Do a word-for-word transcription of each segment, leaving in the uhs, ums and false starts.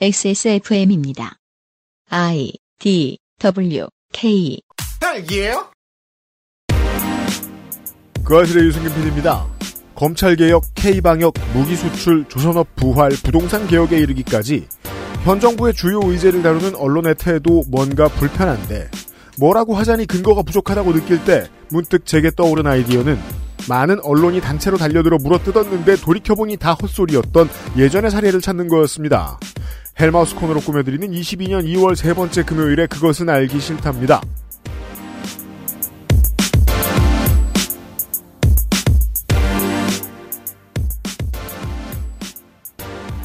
엑스에스에프엠입니다. I, D, W, K. 딸기예요? 그 아실의 유승균 피디입니다. 검찰개혁, K방역, 무기수출, 조선업 부활, 부동산개혁에 이르기까지 현 정부의 주요 의제를 다루는 언론의 태도 뭔가 불편한데 뭐라고 하자니 근거가 부족하다고 느낄 때 문득 제게 떠오른 아이디어는 많은 언론이 단체로 달려들어 물어뜯었는데 돌이켜보니 다 헛소리였던 예전의 사례를 찾는 거였습니다. 헬마우스 코너로 꾸며드리는 이십이년 이월 세 번째 금요일에 그것은 알기 싫답니다.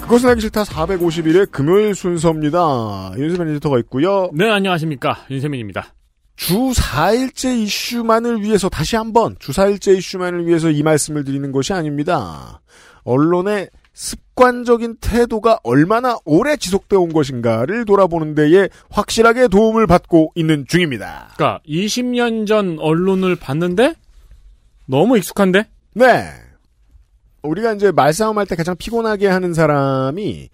그것은 알기 싫다 사백오십일의 금요일 순서입니다. 윤세민 에디터가 있고요. 네, 안녕하십니까. 윤세민입니다. 주 사일째 이슈만을 위해서 다시 한번 주 사일째 이슈만을 위해서 이 말씀을 드리는 것이 아닙니다. 언론의 습관적인 태도가 얼마나 오래 지속되어 온 것인가를 돌아보는 데에 확실하게 도움을 받고 있는 중입니다. 그러니까 이십 년 전 언론을 봤는데 너무 익숙한데? 네. 우리가 이제 말싸움할 때 가장 피곤하게 하는 사람이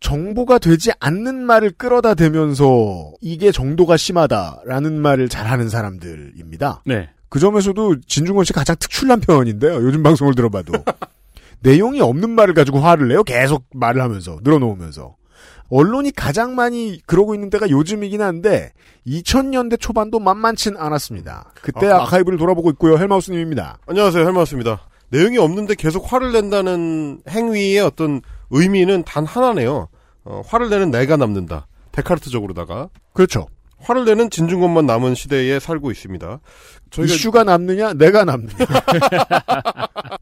정보가 되지 않는 말을 끌어다 대면서 이게 정도가 심하다라는 말을 잘하는 사람들입니다. 네. 그 점에서도 진중권 씨 가장 특출난 편인데요. 요즘 방송을 들어봐도. 내용이 없는 말을 가지고 화를 내요. 계속 말을 하면서 늘어놓으면서. 언론이 가장 많이 그러고 있는 때가 요즘이긴 한데 이천 년대 초반도 만만친 않았습니다. 그때 아, 아카이브를 돌아보고 있고요. 헬마우스님입니다. 안녕하세요. 헬마우스입니다. 내용이 없는데 계속 화를 낸다는 행위의 어떤 의미는 단 하나네요. 어, 화를 내는 내가 남는다. 데카르트적으로다가. 그렇죠. 화를 내는 진중권만 남은 시대에 살고 있습니다. 저희가... 이슈가 남느냐? 내가 남느냐?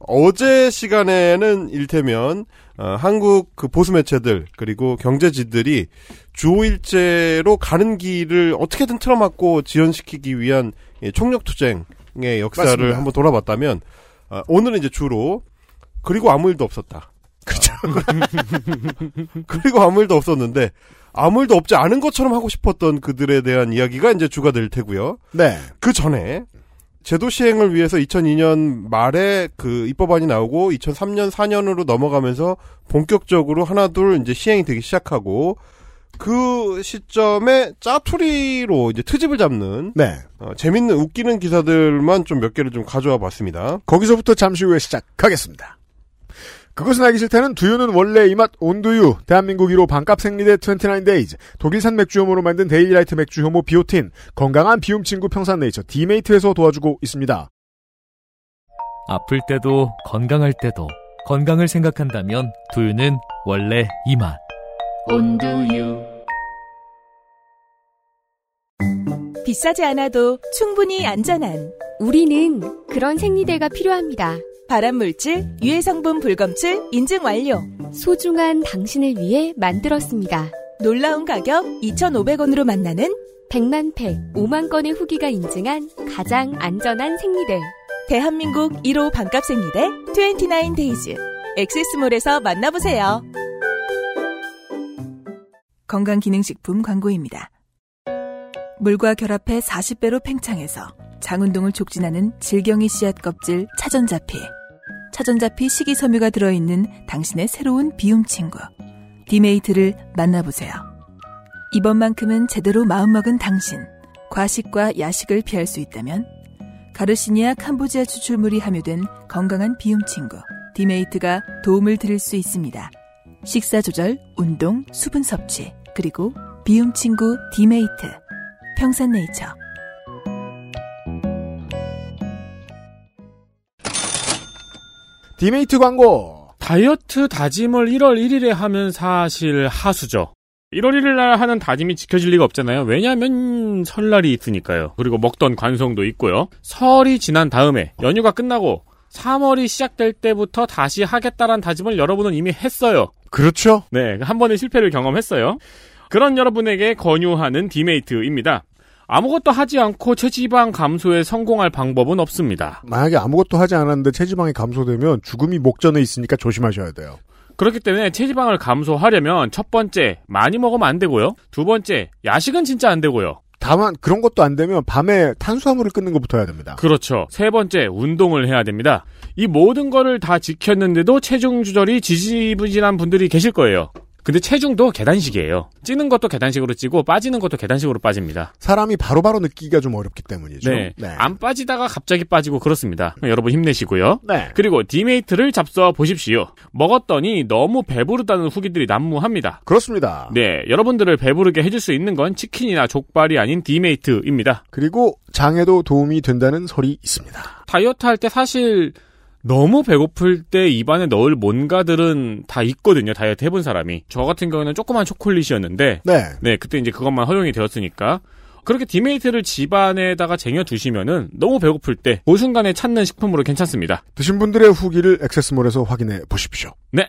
어제 시간에는 일테면 어, 한국 그 보수 매체들 그리고 경제지들이 주 오일제로 가는 길을 어떻게든 틀어막고 지연시키기 위한 총력투쟁의 역사를 맞습니다. 한번 돌아봤다면 아, 오늘은 이제 주로 그리고 아무 일도 없었다. 그렇죠. 그리고 아무 일도 없었는데 아무 일도 없지 않은 것처럼 하고 싶었던 그들에 대한 이야기가 이제 주가 될 테고요. 네. 그 전에 제도 시행을 위해서 이천이년 말에 그 입법안이 나오고 이천삼년 사년으로 넘어가면서 본격적으로 하나둘 이제 시행이 되기 시작하고 그 시점에 짜투리로 이제 트집을 잡는 네. 어, 재밌는 웃기는 기사들만 좀 몇 개를 좀 가져와 봤습니다. 거기서부터 잠시 후에 시작하겠습니다. 그것은 알기 싫다는 두유는 원래 이맛 온두유, 대한민국 일호 반값 생리대 이십구 데이즈, 독일산 맥주효모로 만든 데일리라이트 맥주효모 비오틴, 건강한 비움 친구 평산네이처 디메이트에서 도와주고 있습니다. 아플 때도 건강할 때도 건강을 생각한다면 두유는 원래 이맛 온두유. 비싸지 않아도 충분히 안전한 우리는 그런 생리대가 필요합니다. 발암물질, 유해성분 불검출, 인증 완료. 소중한 당신을 위해 만들었습니다. 놀라운 가격 이천오백원으로 만나는 백만 팩, 오만 건의 후기가 인증한 가장 안전한 생리대. 대한민국 일호 반값 생리대 이십구 데이즈. 엑세스몰에서 만나보세요. 건강기능식품 광고입니다. 물과 결합해 사십배로 팽창해서 장운동을 촉진하는 질경이 씨앗 껍질 차전자피. 차전자피 식이섬유가 들어있는 당신의 새로운 비움 친구. 디메이트를 만나보세요. 이번만큼은 제대로 마음먹은 당신. 과식과 야식을 피할 수 있다면 가르시니아 캄보지아 추출물이 함유된 건강한 비움 친구. 디메이트가 도움을 드릴 수 있습니다. 식사 조절, 운동, 수분 섭취, 그리고 비움 친구 디메이트. 평산네이처. 디메이트 광고. 다이어트 다짐을 일월 일일에 하면 사실 하수죠. 일월 일일 날 하는 다짐이 지켜질 리가 없잖아요. 왜냐하면 설날이 있으니까요. 그리고 먹던 관성도 있고요. 설이 지난 다음에 연휴가 끝나고 삼월이 시작될 때부터 다시 하겠다란 다짐을 여러분은 이미 했어요. 그렇죠. 네, 한 번의 실패를 경험했어요. 그런 여러분에게 권유하는 디메이트입니다. 아무것도 하지 않고 체지방 감소에 성공할 방법은 없습니다. 만약에 아무것도 하지 않았는데 체지방이 감소되면 죽음이 목전에 있으니까 조심하셔야 돼요. 그렇기 때문에 체지방을 감소하려면 첫 번째, 많이 먹으면 안 되고요. 두 번째, 야식은 진짜 안 되고요. 다만 그런 것도 안 되면 밤에 탄수화물을 끊는 것부터 해야 됩니다. 그렇죠. 세 번째, 운동을 해야 됩니다. 이 모든 거를 다 지켰는데도 체중 조절이 지지부진한 분들이 계실 거예요. 근데 체중도 계단식이에요. 찌는 것도 계단식으로 찌고 빠지는 것도 계단식으로 빠집니다. 사람이 바로바로 바로 느끼기가 좀 어렵기 때문이죠. 네. 네. 안 빠지다가 갑자기 빠지고 그렇습니다. 여러분 힘내시고요. 네. 그리고 디메이트를 잡숴 보십시오. 먹었더니 너무 배부르다는 후기들이 난무합니다. 그렇습니다. 네. 여러분들을 배부르게 해줄 수 있는 건 치킨이나 족발이 아닌 디메이트입니다. 그리고 장에도 도움이 된다는 설이 있습니다. 다이어트 할 때 사실 너무 배고플 때 입안에 넣을 뭔가들은 다 있거든요. 다이어트 해본 사람이. 저 같은 경우는 조그만 초콜릿이었는데 네. 네, 그때 이제 그것만 허용이 되었으니까 그렇게 디메이트를 집안에다가 쟁여두시면은 너무 배고플 때 그 순간에 찾는 식품으로 괜찮습니다. 드신 분들의 후기를 액세스몰에서 확인해 보십시오. 네.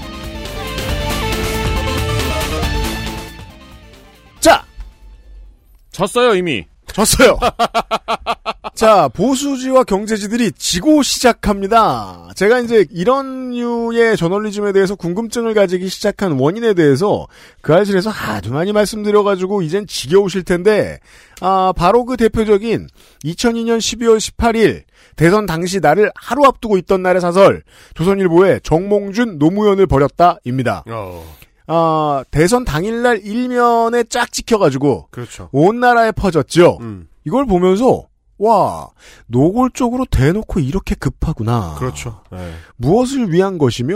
자 졌어요 이미. 졌어요. 자 보수지와 경제지들이 지고 시작합니다. 제가 이제 이런 류의 저널리즘에 대해서 궁금증을 가지기 시작한 원인에 대해서 그 알실에서 아주 많이 말씀드려가지고 이젠 지겨우실 텐데 아 바로 그 대표적인 이천이년 십이월 십팔일 대선 당시 나를 하루 앞두고 있던 날의 사설 조선일보의 정몽준 노무현을 버렸다입니다. 어... 아, 대선 당일날 일면에 쫙 찍혀가지고. 그렇죠. 온 나라에 퍼졌죠. 음. 이걸 보면서, 와, 노골적으로 대놓고 이렇게 급하구나. 그렇죠. 네. 무엇을 위한 것이며,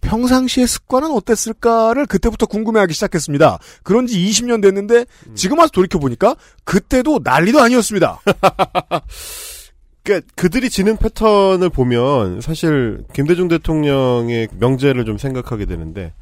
평상시의 습관은 어땠을까를 그때부터 궁금해하기 시작했습니다. 그런 지 이십년 됐는데, 음. 지금 와서 돌이켜보니까, 그때도 난리도 아니었습니다. 그러니까 그들이 지는 패턴을 보면, 사실, 김대중 대통령의 명제를 좀 생각하게 되는데,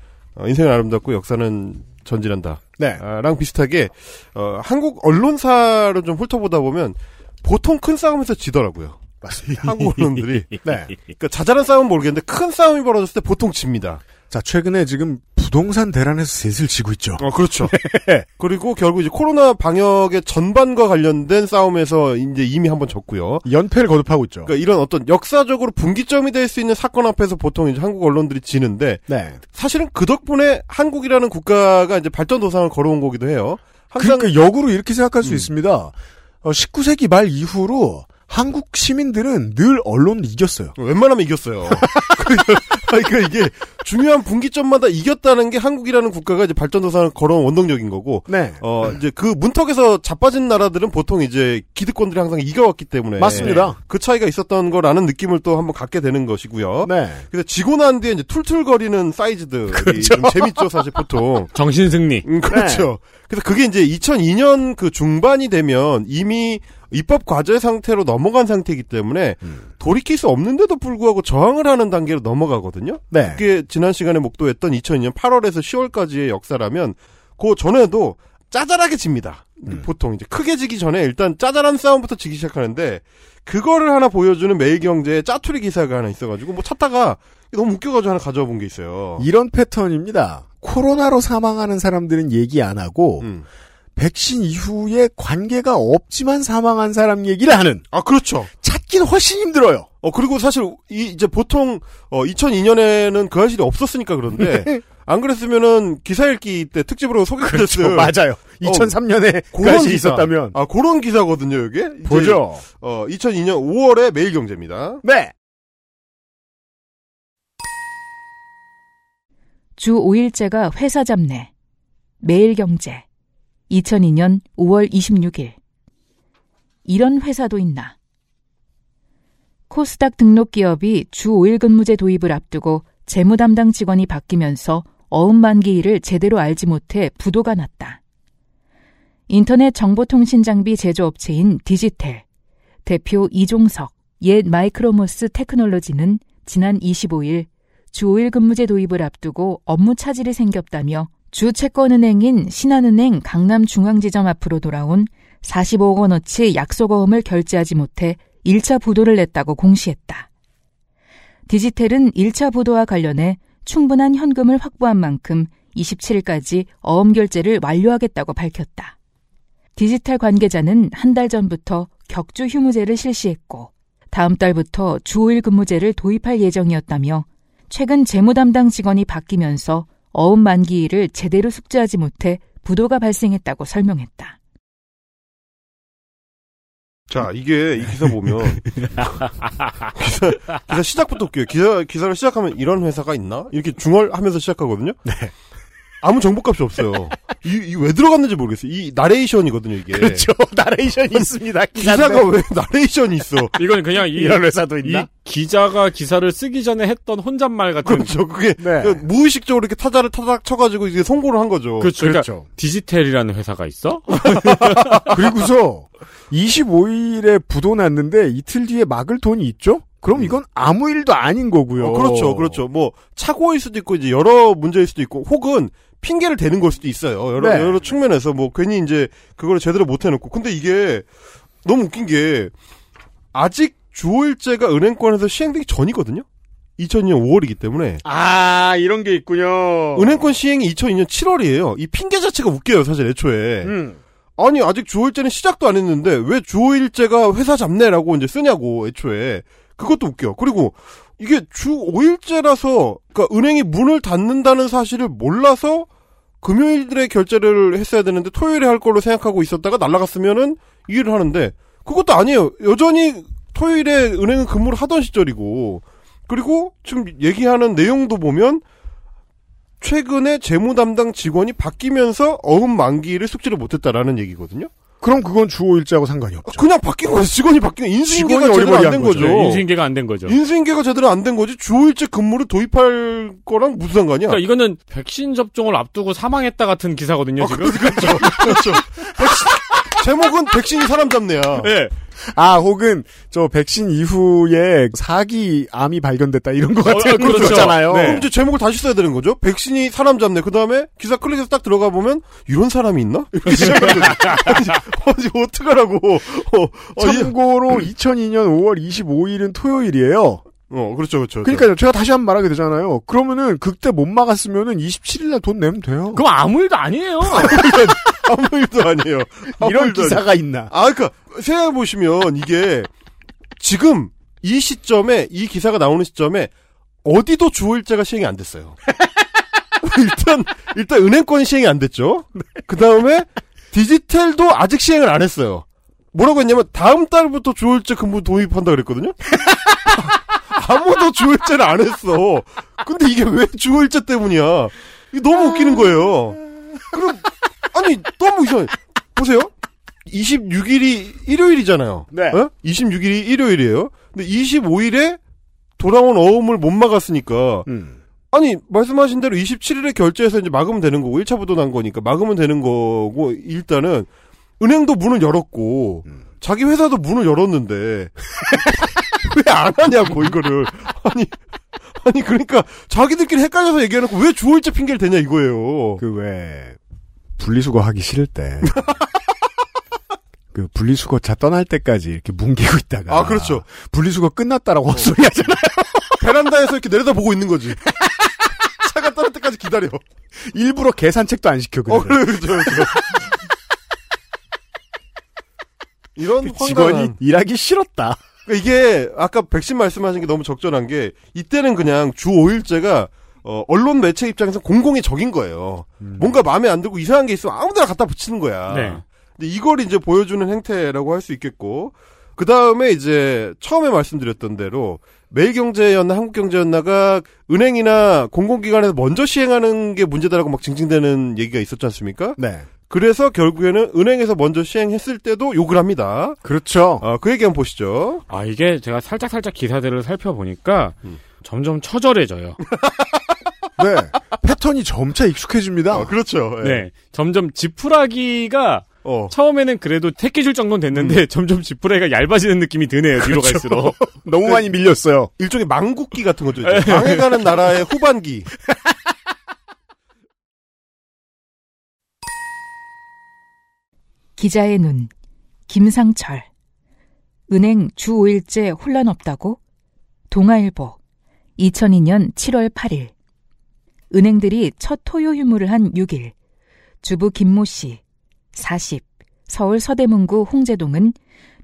인생은 아름답고 역사는 전진한다. 네. 랑 비슷하게 어, 한국 언론사를 좀 훑어보다 보면 보통 큰 싸움에서 지더라고요. 맞습니다. 한국 언론들이. 네. 그러니까 자잘한 싸움은 모르겠는데 큰 싸움이 벌어졌을 때 보통 집니다. 자, 최근에 지금 부동산 대란에서 셋을 지고 있죠. 어, 그렇죠. 네. 그리고 결국 이제 코로나 방역의 전반과 관련된 싸움에서 이제 이미 한번 졌고요. 연패를 거듭하고 있죠. 그러니까 이런 어떤 역사적으로 분기점이 될 수 있는 사건 앞에서 보통 이제 한국 언론들이 지는데, 네. 사실은 그 덕분에 한국이라는 국가가 이제 발전 도상을 걸어온 거기도 해요. 항상 그러니까 역으로 이렇게 생각할 음. 수 있습니다. 어, 십구세기 말 이후로 한국 시민들은 늘 언론을 이겼어요. 웬만하면 이겼어요. 그러니까 이게 중요한 분기점마다 이겼다는 게 한국이라는 국가가 이제 발전도상을 걸어온 원동력인 거고, 네. 어 이제 그 문턱에서 자빠진 나라들은 보통 이제 기득권들이 항상 이겨왔기 때문에 맞습니다. 그 차이가 있었던 거라는 느낌을 또 한번 갖게 되는 것이고요. 네. 그래서 지고 난 뒤에 이제 툴툴거리는 사이즈들이 그렇죠. 좀 재밌죠, 사실 보통. 정신승리. 음, 그렇죠. 네. 그래서 그게 이제 이천이년 그 중반이 되면 이미 입법 과제 상태로 넘어간 상태이기 때문에 음. 돌이킬 수 없는데도 불구하고 저항을 하는 단계로 넘어가거든요. 네. 그게 지난 시간에 목도했던 이천이년 팔월에서 시월까지의 역사라면 그 전에도 짜잘하게 집니다. 음. 보통 이제 크게 지기 전에 일단 짜잘한 싸움부터 지기 시작하는데 그거를 하나 보여주는 매일경제의 짜투리 기사가 하나 있어가지고 뭐 찾다가 너무 웃겨가지고 하나 가져와 본 게 있어요. 이런 패턴입니다. 코로나로 사망하는 사람들은 얘기 안 하고 음. 백신 이후에 관계가 없지만 사망한 사람 얘기를 하는. 아, 그렇죠. 찾기는 훨씬 힘들어요. 어, 그리고 사실, 이, 이제 보통, 어, 이천이년에는 그 사실이 없었으니까 그런데, 안 그랬으면은 기사 읽기 때 특집으로 소개가 됐어요. 그렇죠, 맞아요. 이천삼년에 어, 그런 기사 있었다면. 아, 그런 기사거든요, 이게? 보죠. 어, 이천이년 오월에 매일경제입니다. 네. 주 오일째가 회사 잡내. 매일경제. 이천이년 오월 이십육일. 이런 회사도 있나. 코스닥 등록 기업이 주 오일 근무제 도입을 앞두고 재무 담당 직원이 바뀌면서 어음만기 일을 제대로 알지 못해 부도가 났다. 인터넷 정보통신장비 제조업체인 디지텔, 대표 이종석, 옛 마이크로모스 테크놀로지는 지난 이십오일 주 오일 근무제 도입을 앞두고 업무 차질이 생겼다며 주 채권은행인 신한은행 강남중앙지점 앞으로 돌아온 사십오억 원어치 약속어음을 결제하지 못해 일차 부도를 냈다고 공시했다. 디지텔은 일차 부도와 관련해 충분한 현금을 확보한 만큼 이십칠일까지 어음 결제를 완료하겠다고 밝혔다. 디지털 관계자는 한 달 전부터 격주 휴무제를 실시했고 다음 달부터 주 오 일 근무제를 도입할 예정이었다며 최근 재무 담당 직원이 바뀌면서 어음 만기일을 제대로 숙지하지 못해 부도가 발생했다고 설명했다. 자, 이게 이 기사 보면 기사, 기사 시작부터 웃겨요. 기사, 기사를 시작하면 이런 회사가 있나? 이렇게 중얼하면서 시작하거든요. 네. 아무 정보값이 없어요. 이, 이 왜 들어갔는지 모르겠어요. 이 나레이션이거든요, 이게. 그렇죠. 나레이션이 있습니다. 기사가 왜 나레이션이 있어? 이건 그냥 이, 이런 회사도 있나? 이 기자가 기사를 쓰기 전에 했던 혼잣말 같은. 그렇죠. 그게 네. 무의식적으로 이렇게 타자를 타닥 쳐가지고 이제 송고를 한 거죠. 그렇죠. 그러니까 그렇죠. 디지텔이라는 회사가 있어? 그리고서 이십오일에 부도 났는데 이틀 뒤에 막을 돈이 있죠? 그럼 이건 아무 일도 아닌 거고요. 어, 그렇죠. 그렇죠. 뭐 착오일 수도 있고 이제 여러 문제일 수도 있고 혹은 핑계를 대는 걸 수도 있어요. 여러, 네. 여러 측면에서 뭐 괜히 이제 그걸 제대로 못 해놓고. 근데 이게 너무 웃긴 게 아직 주 오 일제가 은행권에서 시행되기 전이거든요. 이천이년 오월이기 때문에. 아, 이런 게 있군요. 은행권 시행이 이천이년 칠월이에요. 이 핑계 자체가 웃겨요. 사실 애초에. 음. 아니 아직 주 오 일제는 시작도 안 했는데 왜 주 오 일제가 회사 잡네라고 이제 쓰냐고 애초에. 그것도 웃겨. 그리고 이게 주 오 일제라서 그러니까 은행이 문을 닫는다는 사실을 몰라서 금요일에 결제를 했어야 되는데 토요일에 할 걸로 생각하고 있었다가 날아갔으면은 이해를 하는데 그것도 아니에요. 여전히 토요일에 은행은 근무를 하던 시절이고 그리고 지금 얘기하는 내용도 보면 최근에 재무 담당 직원이 바뀌면서 어음 만기를 숙지를 못했다라는 얘기거든요. 그럼 그건 주 오 일제하고 상관이 없죠. 그냥 바뀐 거예요. 직원이 바뀌는 인수인계가 제대로 안 된 거죠. 거죠. 인수인계가 안 된 거죠. 인수인계가 제대로 안 된 거지. 주 오 일제 근무를 도입할 거랑 무슨 상관이야? 그러니까 이거는 백신 접종을 앞두고 사망했다 같은 기사거든요. 아, 지금. 그렇죠. 그렇죠. 백신, 제목은 백신이 사람 잡네야. 네. 아, 혹은 저 백신 이후에 사기 암이 발견됐다 이런 거 같은 어, 그렇죠. 거잖아요. 네. 그럼 이제 제목을 다시 써야 되는 거죠. 백신이 사람 잡네. 그 다음에 기사 클릭해서 딱 들어가 보면 이런 사람이 있나? 이렇게 시작하거든요. 아니, 아니 어떡하라고. 어, 어, 참고로 이... 이천이년 오월 이십오일은 토요일이에요. 어, 그렇죠, 그렇죠. 그러니까요. 제가 다시 한 번 말하게 되잖아요. 그러면은 그때 못 막았으면은 이십칠일날 돈 내면 돼요. 그럼 아무 일도 아니에요. 아무 일도 아니에요. 아무 이런 일도 기사가 아니... 있나? 아, 그러니까 생각해 보시면 이게 지금 이 시점에 이 기사가 나오는 시점에 어디도 주일제가 시행이 안 됐어요. 일단 일단 은행권이 시행이 안 됐죠. 그 다음에 디지털도 아직 시행을 안 했어요. 뭐라고 했냐면 다음 달부터 주일제 근무 도입한다 그랬거든요. 아무도 주일제를 안 했어. 근데 이게 왜 주일제 때문이야? 이게 너무 웃기는 거예요. 그럼 아니 너무 이상해. 보세요. 이십육일이 일요일이잖아요. 네. 어? 이십육일이 일요일이에요. 근데 이십오일에 돌아온 어음을 못 막았으니까. 음. 아니 말씀하신 대로 이십칠일에 결제해서 이제 막으면 되는 거고 일 차 부도 난 거니까 막으면 되는 거고 일단은 은행도 문을 열었고 음. 자기 회사도 문을 열었는데. 왜 안 하냐고 이거를. 아니 아니 그러니까 자기들끼리 헷갈려서 얘기해놓고 왜 주월제 핑계를 대냐 이거예요. 그 왜 분리수거 하기 싫을 때 그 분리수거차 떠날 때까지 이렇게 뭉개고 있다가 아 그렇죠 분리수거 끝났다라고 어. 헛소리 하잖아요. 베란다에서 이렇게 내려다보고 있는 거지. 차가 떠날 때까지 기다려. 일부러 계산책도 안 시켜. 그래서. 어 그렇죠. 그렇죠. 이런 그 직원이 황당한... 일하기 싫었다. 이게 아까 백신 말씀하신 게 너무 적절한 게 이때는 그냥 주 오 일제가 어, 언론 매체 입장에서 공공의 적인 거예요. 음. 뭔가 마음에 안 들고 이상한 게 있으면 아무데나 갖다 붙이는 거야. 네. 근데 이걸 이제 보여주는 행태라고 할 수 있겠고 그 다음에 이제 처음에 말씀드렸던 대로 매일경제였나 한국경제였나가 은행이나 공공기관에서 먼저 시행하는 게 문제다라고 막 징징대는 얘기가 있었지 않습니까? 네. 그래서 결국에는 은행에서 먼저 시행했을 때도 욕을 합니다. 그렇죠. 어, 그 얘기 한번 보시죠. 아 이게 제가 살짝 살짝 기사들을 살펴보니까 음. 점점 처절해져요. 네. 패턴이 점차 익숙해집니다. 어, 그렇죠. 네. 네. 점점 지푸라기가 어. 처음에는 그래도 택해줄 정도는 됐는데 음. 점점 지푸라기가 얇아지는 느낌이 드네요. 뒤로 그렇죠. 갈수록. 너무 많이 밀렸어요. 일종의 망국기 같은 거죠. 망해가는 나라의 후반기. 기자의 눈, 김상철. 은행 주 오 일제 혼란 없다고? 동아일보, 이천이년 칠월 팔일. 은행들이 첫 토요 휴무를 한 육 일, 주부 김모 씨, 사십, 서울 서대문구 홍제동은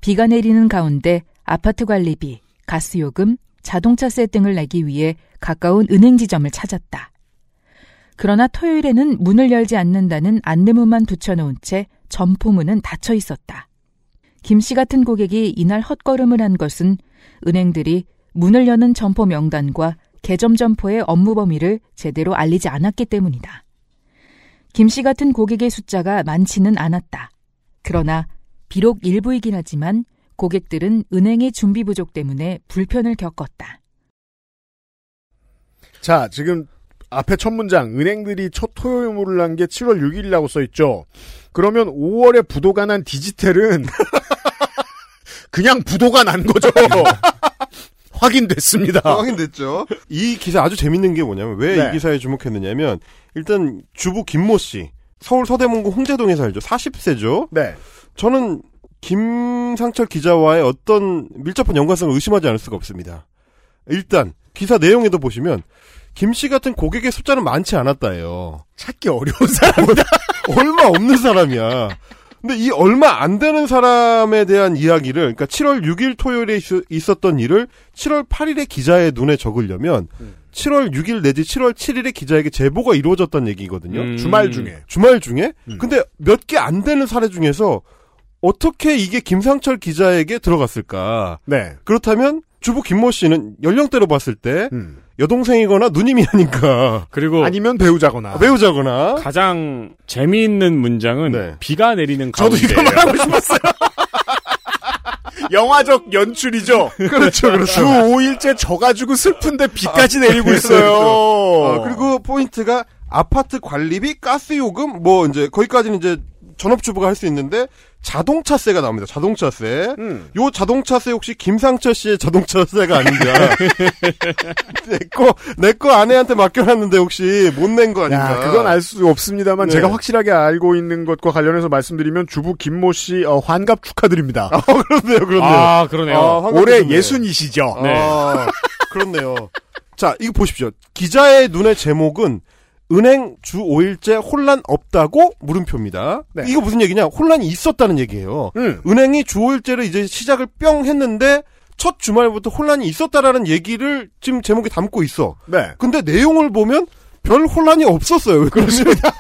비가 내리는 가운데 아파트 관리비, 가스요금, 자동차세 등을 내기 위해 가까운 은행 지점을 찾았다. 그러나 토요일에는 문을 열지 않는다는 안내문만 붙여놓은 채 점포문은 닫혀 있었다. 김 씨 같은 고객이 이날 헛걸음을 한 것은 은행들이 문을 여는 점포 명단과 개점 점포의 업무 범위를 제대로 알리지 않았기 때문이다. 김 씨 같은 고객의 숫자가 많지는 않았다. 그러나 비록 일부이긴 하지만 고객들은 은행의 준비 부족 때문에 불편을 겪었다. 자, 지금 앞에 첫 문장 은행들이 첫 토요 휴무를 한 게 칠월 육일이라고 써있죠. 그러면 오월에 부도가 난 디지텔은 그냥 부도가 난 거죠. 확인됐습니다. 확인됐죠. 이 기사 아주 재밌는 게 뭐냐면 왜 이 네. 기사에 주목했느냐면 일단 주부 김모 씨 서울 서대문구 홍제동에 살죠. 사십 세죠. 네. 저는 김상철 기자와의 어떤 밀접한 연관성을 의심하지 않을 수가 없습니다. 일단 기사 내용에도 보시면 김씨 같은 고객의 숫자는 많지 않았다예요. 찾기 어려운 사람이다. 얼마 없는 사람이야. 근데 이 얼마 안 되는 사람에 대한 이야기를, 그러니까 칠월 육일 토요일에 있었던 일을 칠월 팔일에 기자의 눈에 적으려면 음. 칠월 육일 내지 칠월 칠일에 기자에게 제보가 이루어졌다는 얘기거든요. 음. 주말 중에. 주말 중에? 음. 근데 몇 개 안 되는 사례 중에서 어떻게 이게 김상철 기자에게 들어갔을까? 네. 그렇다면 주부 김모 씨는 연령대로 봤을 때 음. 여동생이거나 누님이 아닌가. 그리고 아니면 배우자거나. 배우자거나. 가장 재미있는 문장은 네. 비가 내리는 가운데. 저도 이거 말하고 싶었어요. 영화적 연출이죠. 그렇죠, 그렇죠. 주 오 일째 져가지고 슬픈데 비까지 아, 내리고 있어요. 어, 그리고 포인트가 아파트 관리비, 가스요금, 뭐 이제 거기까지는 이제 전업주부가 할 수 있는데 자동차세가 나옵니다. 자동차세. 음. 요 자동차세 혹시 김상철 씨의 자동차세가 아닌가. 내꺼 내꺼 아내한테 맡겨놨는데 혹시 못 낸 거 아닌가. 야, 그건 알 수 없습니다만 네. 제가 확실하게 알고 있는 것과 관련해서 말씀드리면 주부 김모 씨 어, 환갑 축하드립니다. 아, 그렇네요. 그렇네요. 아, 그러네요. 아, 올해 예순이시죠. 네. 아, 그렇네요. 자, 이거 보십시오. 기자의 눈의 제목은 은행 주 오 일째 혼란 없다고 물음표입니다. 네. 이거 무슨 얘기냐? 혼란이 있었다는 얘기예요. 음. 은행이 주 오 일째로 이제 시작을 뿅 했는데 첫 주말부터 혼란이 있었다라는 얘기를 지금 제목에 담고 있어. 네. 근데 내용을 보면 별 혼란이 없었어요. 왜 그렇습니다.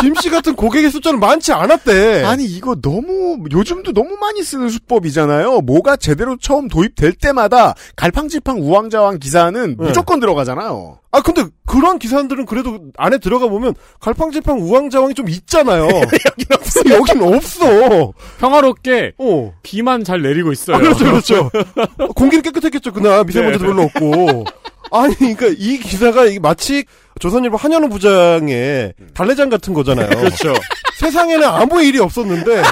김씨 같은 고객의 숫자는 많지 않았대. 아니 이거 너무 요즘도 너무 많이 쓰는 수법이잖아요. 뭐가 제대로 처음 도입될 때마다 갈팡질팡 우왕좌왕 기사는 네. 무조건 들어가잖아요. 아 근데 그런 기사들은 그래도 안에 들어가 보면 갈팡질팡 우왕좌왕이 좀 있잖아요. 여긴 없어. 여긴 없어. 평화롭게 어. 비만 잘 내리고 있어요. 아, 그렇죠, 그렇죠. 공기는 깨끗했겠죠 그날 미세먼지도 네. 별로 없고. 아니 그러니까 이 기사가 마치 조선일보 한현우 부장의 달래장 같은 거잖아요. 그렇죠. 세상에는 아무 일이 없었는데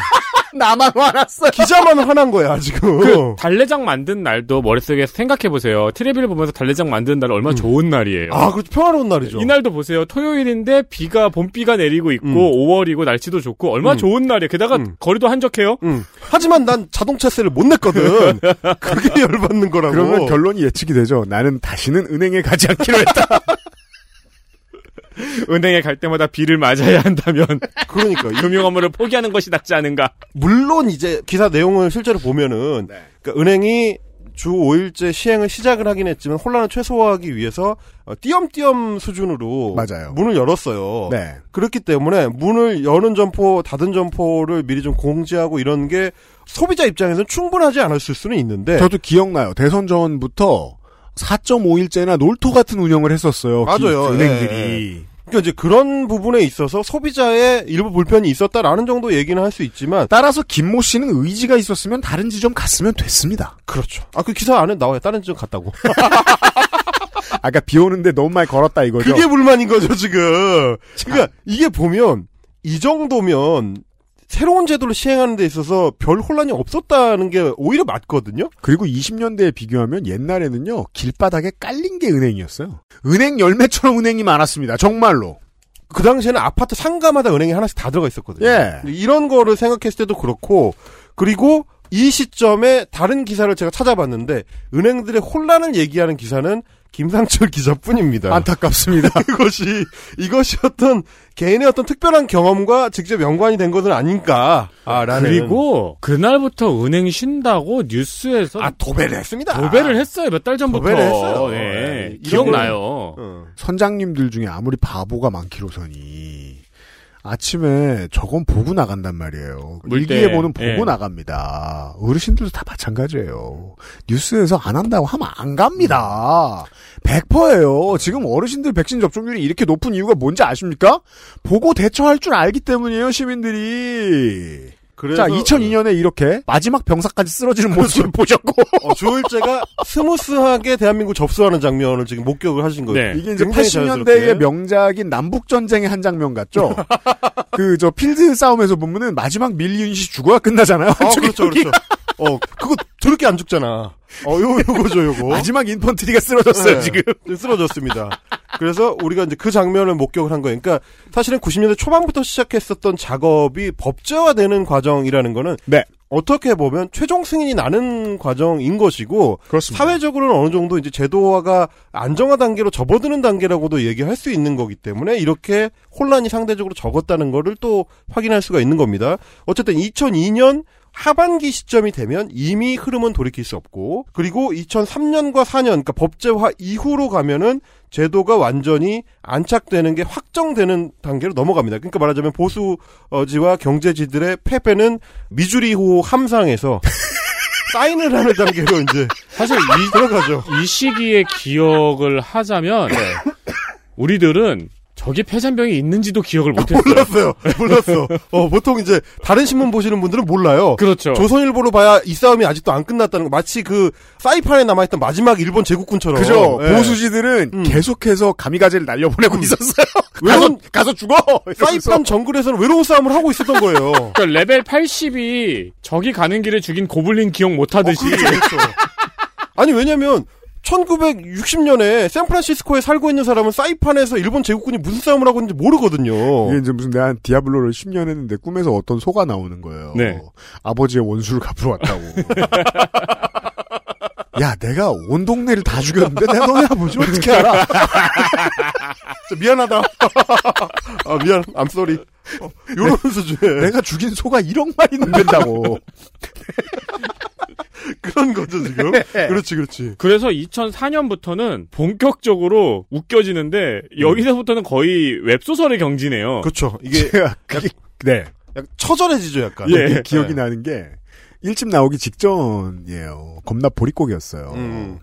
나만 화났어. 기자만 화난 거야 지금. 그 달래장 만든 날도 머릿속에 생각해 보세요. 테레비를 보면서 달래장 만드는 날 얼마나 음. 좋은 날이에요. 아, 그렇죠. 평화로운 날이죠. 이 날도 보세요. 토요일인데 비가 봄비가 내리고 있고 음. 오월이고 날씨도 좋고 얼마나 음. 좋은 날이에요. 게다가 음. 거리도 한적해요. 음. 하지만 난 자동차세를 못 냈거든. 그게 열받는 거라고. 그러면 결론이 예측이 되죠. 나는 다시는 은행에 가지 않기로 했다. 은행에 갈 때마다 비를 맞아야 한다면 그러니까 금융 업무를 포기하는 것이 낫지 않은가. 물론 이제 기사 내용을 실제로 보면은 네. 그러니까 은행이 주 오 일째 시행을 시작을 하긴 했지만 혼란을 최소화하기 위해서 띄엄띄엄 수준으로 맞아요. 문을 열었어요. 네. 그렇기 때문에 문을 여는 점포 닫은 점포를 미리 좀 공지하고 이런 게 소비자 입장에서는 충분하지 않았을 수는 있는데 저도 기억나요. 대선 전부터 사 점 오 일째나 놀토 같은 운영을 했었어요. 맞아요. 은행들이. 네. 그러니까 이제 그런 부분에 있어서 소비자의 일부 불편이 있었다라는 정도 얘기는 할 수 있지만 따라서 김모 씨는 의지가 있었으면 다른 지점 갔으면 됐습니다. 그렇죠. 아, 그 기사 안에 나와요. 다른 지점 갔다고. 아까 비 오는데 너무 많이 걸었다 이거죠. 그게 불만인 거죠 지금. 그러니까 아. 이게 보면 이 정도면 새로운 제도를 시행하는 데 있어서 별 혼란이 없었다는 게 오히려 맞거든요. 그리고 이십 년대에 비교하면 옛날에는요. 길바닥에 깔린 게 은행이었어요. 은행 열매처럼 은행이 많았습니다. 정말로. 그 당시에는 아파트 상가마다 은행이 하나씩 다 들어가 있었거든요. 예. 이런 거를 생각했을 때도 그렇고 그리고 이 시점에 다른 기사를 제가 찾아봤는데 은행들의 혼란을 얘기하는 기사는 김상철 기자뿐입니다. 안타깝습니다. 이것이, 이것이 어떤 개인의 어떤 특별한 경험과 직접 연관이 된 것은 아닌가. 아, 라는. 그리고 그날부터 은행 쉰다고 뉴스에서. 아, 도배를 했습니다. 도배를 했어요. 몇 달 전부터. 도배를 했어요. 네. 네. 기억나요. 응. 선장님들 중에 아무리 바보가 많기로서니. 아침에 저건 보고 나간단 말이에요. 일기예보는 보고 네. 나갑니다. 어르신들도 다 마찬가지예요. 뉴스에서 안 한다고 하면 안 갑니다. 백 퍼센트예요. 지금 어르신들 백신 접종률이 이렇게 높은 이유가 뭔지 아십니까? 보고 대처할 줄 알기 때문이에요, 시민들이. 그래서, 자, 이천이 년에 이렇게 마지막 병사까지 쓰러지는 모습을 보셨고. 어, 조일제가 스무스하게 대한민국 접수하는 장면을 지금 목격을 하신 거예요. 네. 이게 이제 팔십 년대의 명작인 남북전쟁의 한 장면 같죠? 그, 저, 필드 싸움에서 보면은 마지막 밀리윤시 죽어야 끝나잖아요. 아, 그렇죠, 그렇죠. 어, 그거 저렇게 안 죽잖아. 어, 요, 요거죠, 요거. 마지막 인펀트리가 쓰러졌어요, 네, 지금. 쓰러졌습니다. 그래서 우리가 이제 그 장면을 목격을 한 거예요. 그러니까 사실은 구십 년대 초반부터 시작했었던 작업이 법제화되는 과정이라는 거는. 네. 어떻게 보면 최종 승인이 나는 과정인 것이고. 그렇습니다. 사회적으로는 어느 정도 이제 제도화가 안정화 단계로 접어드는 단계라고도 얘기할 수 있는 거기 때문에 이렇게 혼란이 상대적으로 적었다는 거를 또 확인할 수가 있는 겁니다. 어쨌든 이천이 년 하반기 시점이 되면 이미 흐름은 돌이킬 수 없고, 그리고 이천삼 년과 사 년, 그러니까 법제화 이후로 가면은 제도가 완전히 안착되는 게 확정되는 단계로 넘어갑니다. 그러니까 말하자면 보수지와 경제지들의 패배는 미주리호 함상에서 사인을 하는 단계로 이제 사실 이, 들어가죠. 이 시기의 기억을 하자면 네. 우리들은 저기 폐잔병이 있는지도 기억을 못했어요. 몰랐어요. 몰랐어. 어, 보통 이제 다른 신문 보시는 분들은 몰라요. 그렇죠. 조선일보로 봐야 이 싸움이 아직도 안 끝났다는 거. 마치 그 사이판에 남아있던 마지막 일본 제국군처럼. 그죠. 네. 보수지들은 음. 계속해서 가미가제를 날려보내고 음. 있었어요. 외로운 가서, 가서 죽어. 사이판 정글에서는 외로운 싸움을 하고 있었던 거예요. 그러니까 레벨 팔십이 저기 가는 길에 죽인 고블린 기억 못하듯이. 어, 그렇죠. 아니 왜냐면. 천구백육십 년에 샌프란시스코에 살고 있는 사람은 사이판에서 일본 제국군이 무슨 싸움을 하고 있는지 모르거든요. 이게 이제 무슨 내가 디아블로를 십 년 했는데 꿈에서 어떤 소가 나오는 거예요. 네. 아버지의 원수를 갚으러 왔다고. 야, 내가 온 동네를 다 죽였는데 내가 너네 아버지 어떻게 알아? 미안하다. 아, 미안. I'm sorry. 어, 요런 수준에. 내가 죽인 소가 일억 마리는 된다고. 그런 거죠, 지금. 네. 그렇지, 그렇지. 그래서 이천사 년부터는 본격적으로 웃겨지는데, 음. 여기서부터는 거의 웹소설의 경지네요. 그렇죠. 이게, 제가 그게, 약, 네. 약간 처절해지죠, 약간. 예. 기억이 네. 나는 게, 일집 나오기 직전이에요. 겁나 보릿고기였어요. 음.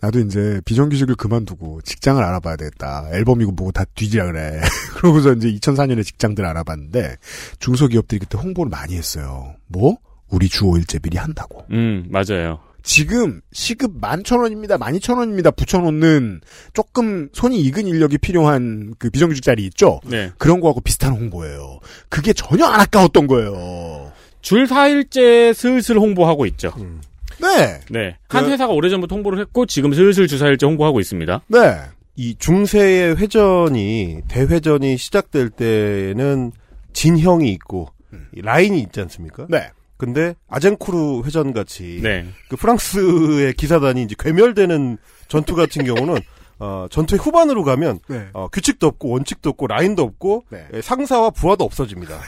나도 이제 비정규직을 그만두고 직장을 알아봐야 되겠다. 앨범이고 뭐고 다 뒤지라 그래. 그러고서 이제 이천사 년에 직장들을 알아봤는데, 중소기업들이 그때 홍보를 많이 했어요. 뭐? 우리 주 오일제 미리 한다고. 음, 맞아요. 지금 시급 만 천 원입니다. 만 이천 원입니다. 붙여놓는 조금 손이 익은 인력이 필요한 그 비정규직 자리 있죠? 네. 그런 거하고 비슷한 홍보예요. 그게 전혀 안 아까웠던 거예요. 줄 사 일째 슬슬 홍보하고 있죠. 음. 네. 네. 한 회사가 오래전부터 홍보를 했고 지금 슬슬 주 사 일째 홍보하고 있습니다. 네. 이 중세의 회전이, 대회전이 시작될 때는 진형이 있고 음. 라인이 있지 않습니까? 네. 근데 아젠쿠르 회전 같이 네. 그 프랑스의 기사단이 이제 괴멸되는 전투 같은 경우는 어, 전투의 후반으로 가면 네. 어, 규칙도 없고 원칙도 없고 라인도 없고 네. 상사와 부하도 없어집니다.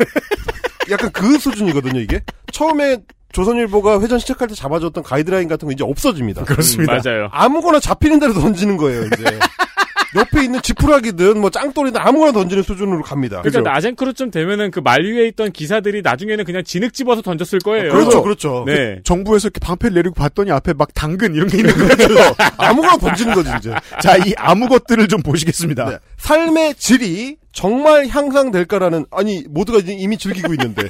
약간 그 수준이거든요, 이게. 처음에 조선일보가 회전 시작할 때 잡아줬던 가이드라인 같은 거 이제 없어집니다. 그렇습니다. 음, 맞아요. 아무거나 잡히는 대로 던지는 거예요, 이제. 옆에 있는 지푸라기든 뭐 짱돌이든 아무거나 던지는 수준으로 갑니다. 그러니까 아젠크루쯤 되면은 그 말 위에 있던 기사들이 나중에는 그냥 진흙 집어서 던졌을 거예요. 아, 그렇죠, 그렇죠. 네. 그 정부에서 이렇게 방패를 내리고 봤더니 앞에 막 당근 이런 게 있는 거죠. 아무거나 던지는 거지 이제. 자, 이 아무것들을 좀 보시겠습니다. 네. 삶의 질이 정말 향상될까라는 아니 모두가 이미 즐기고 있는데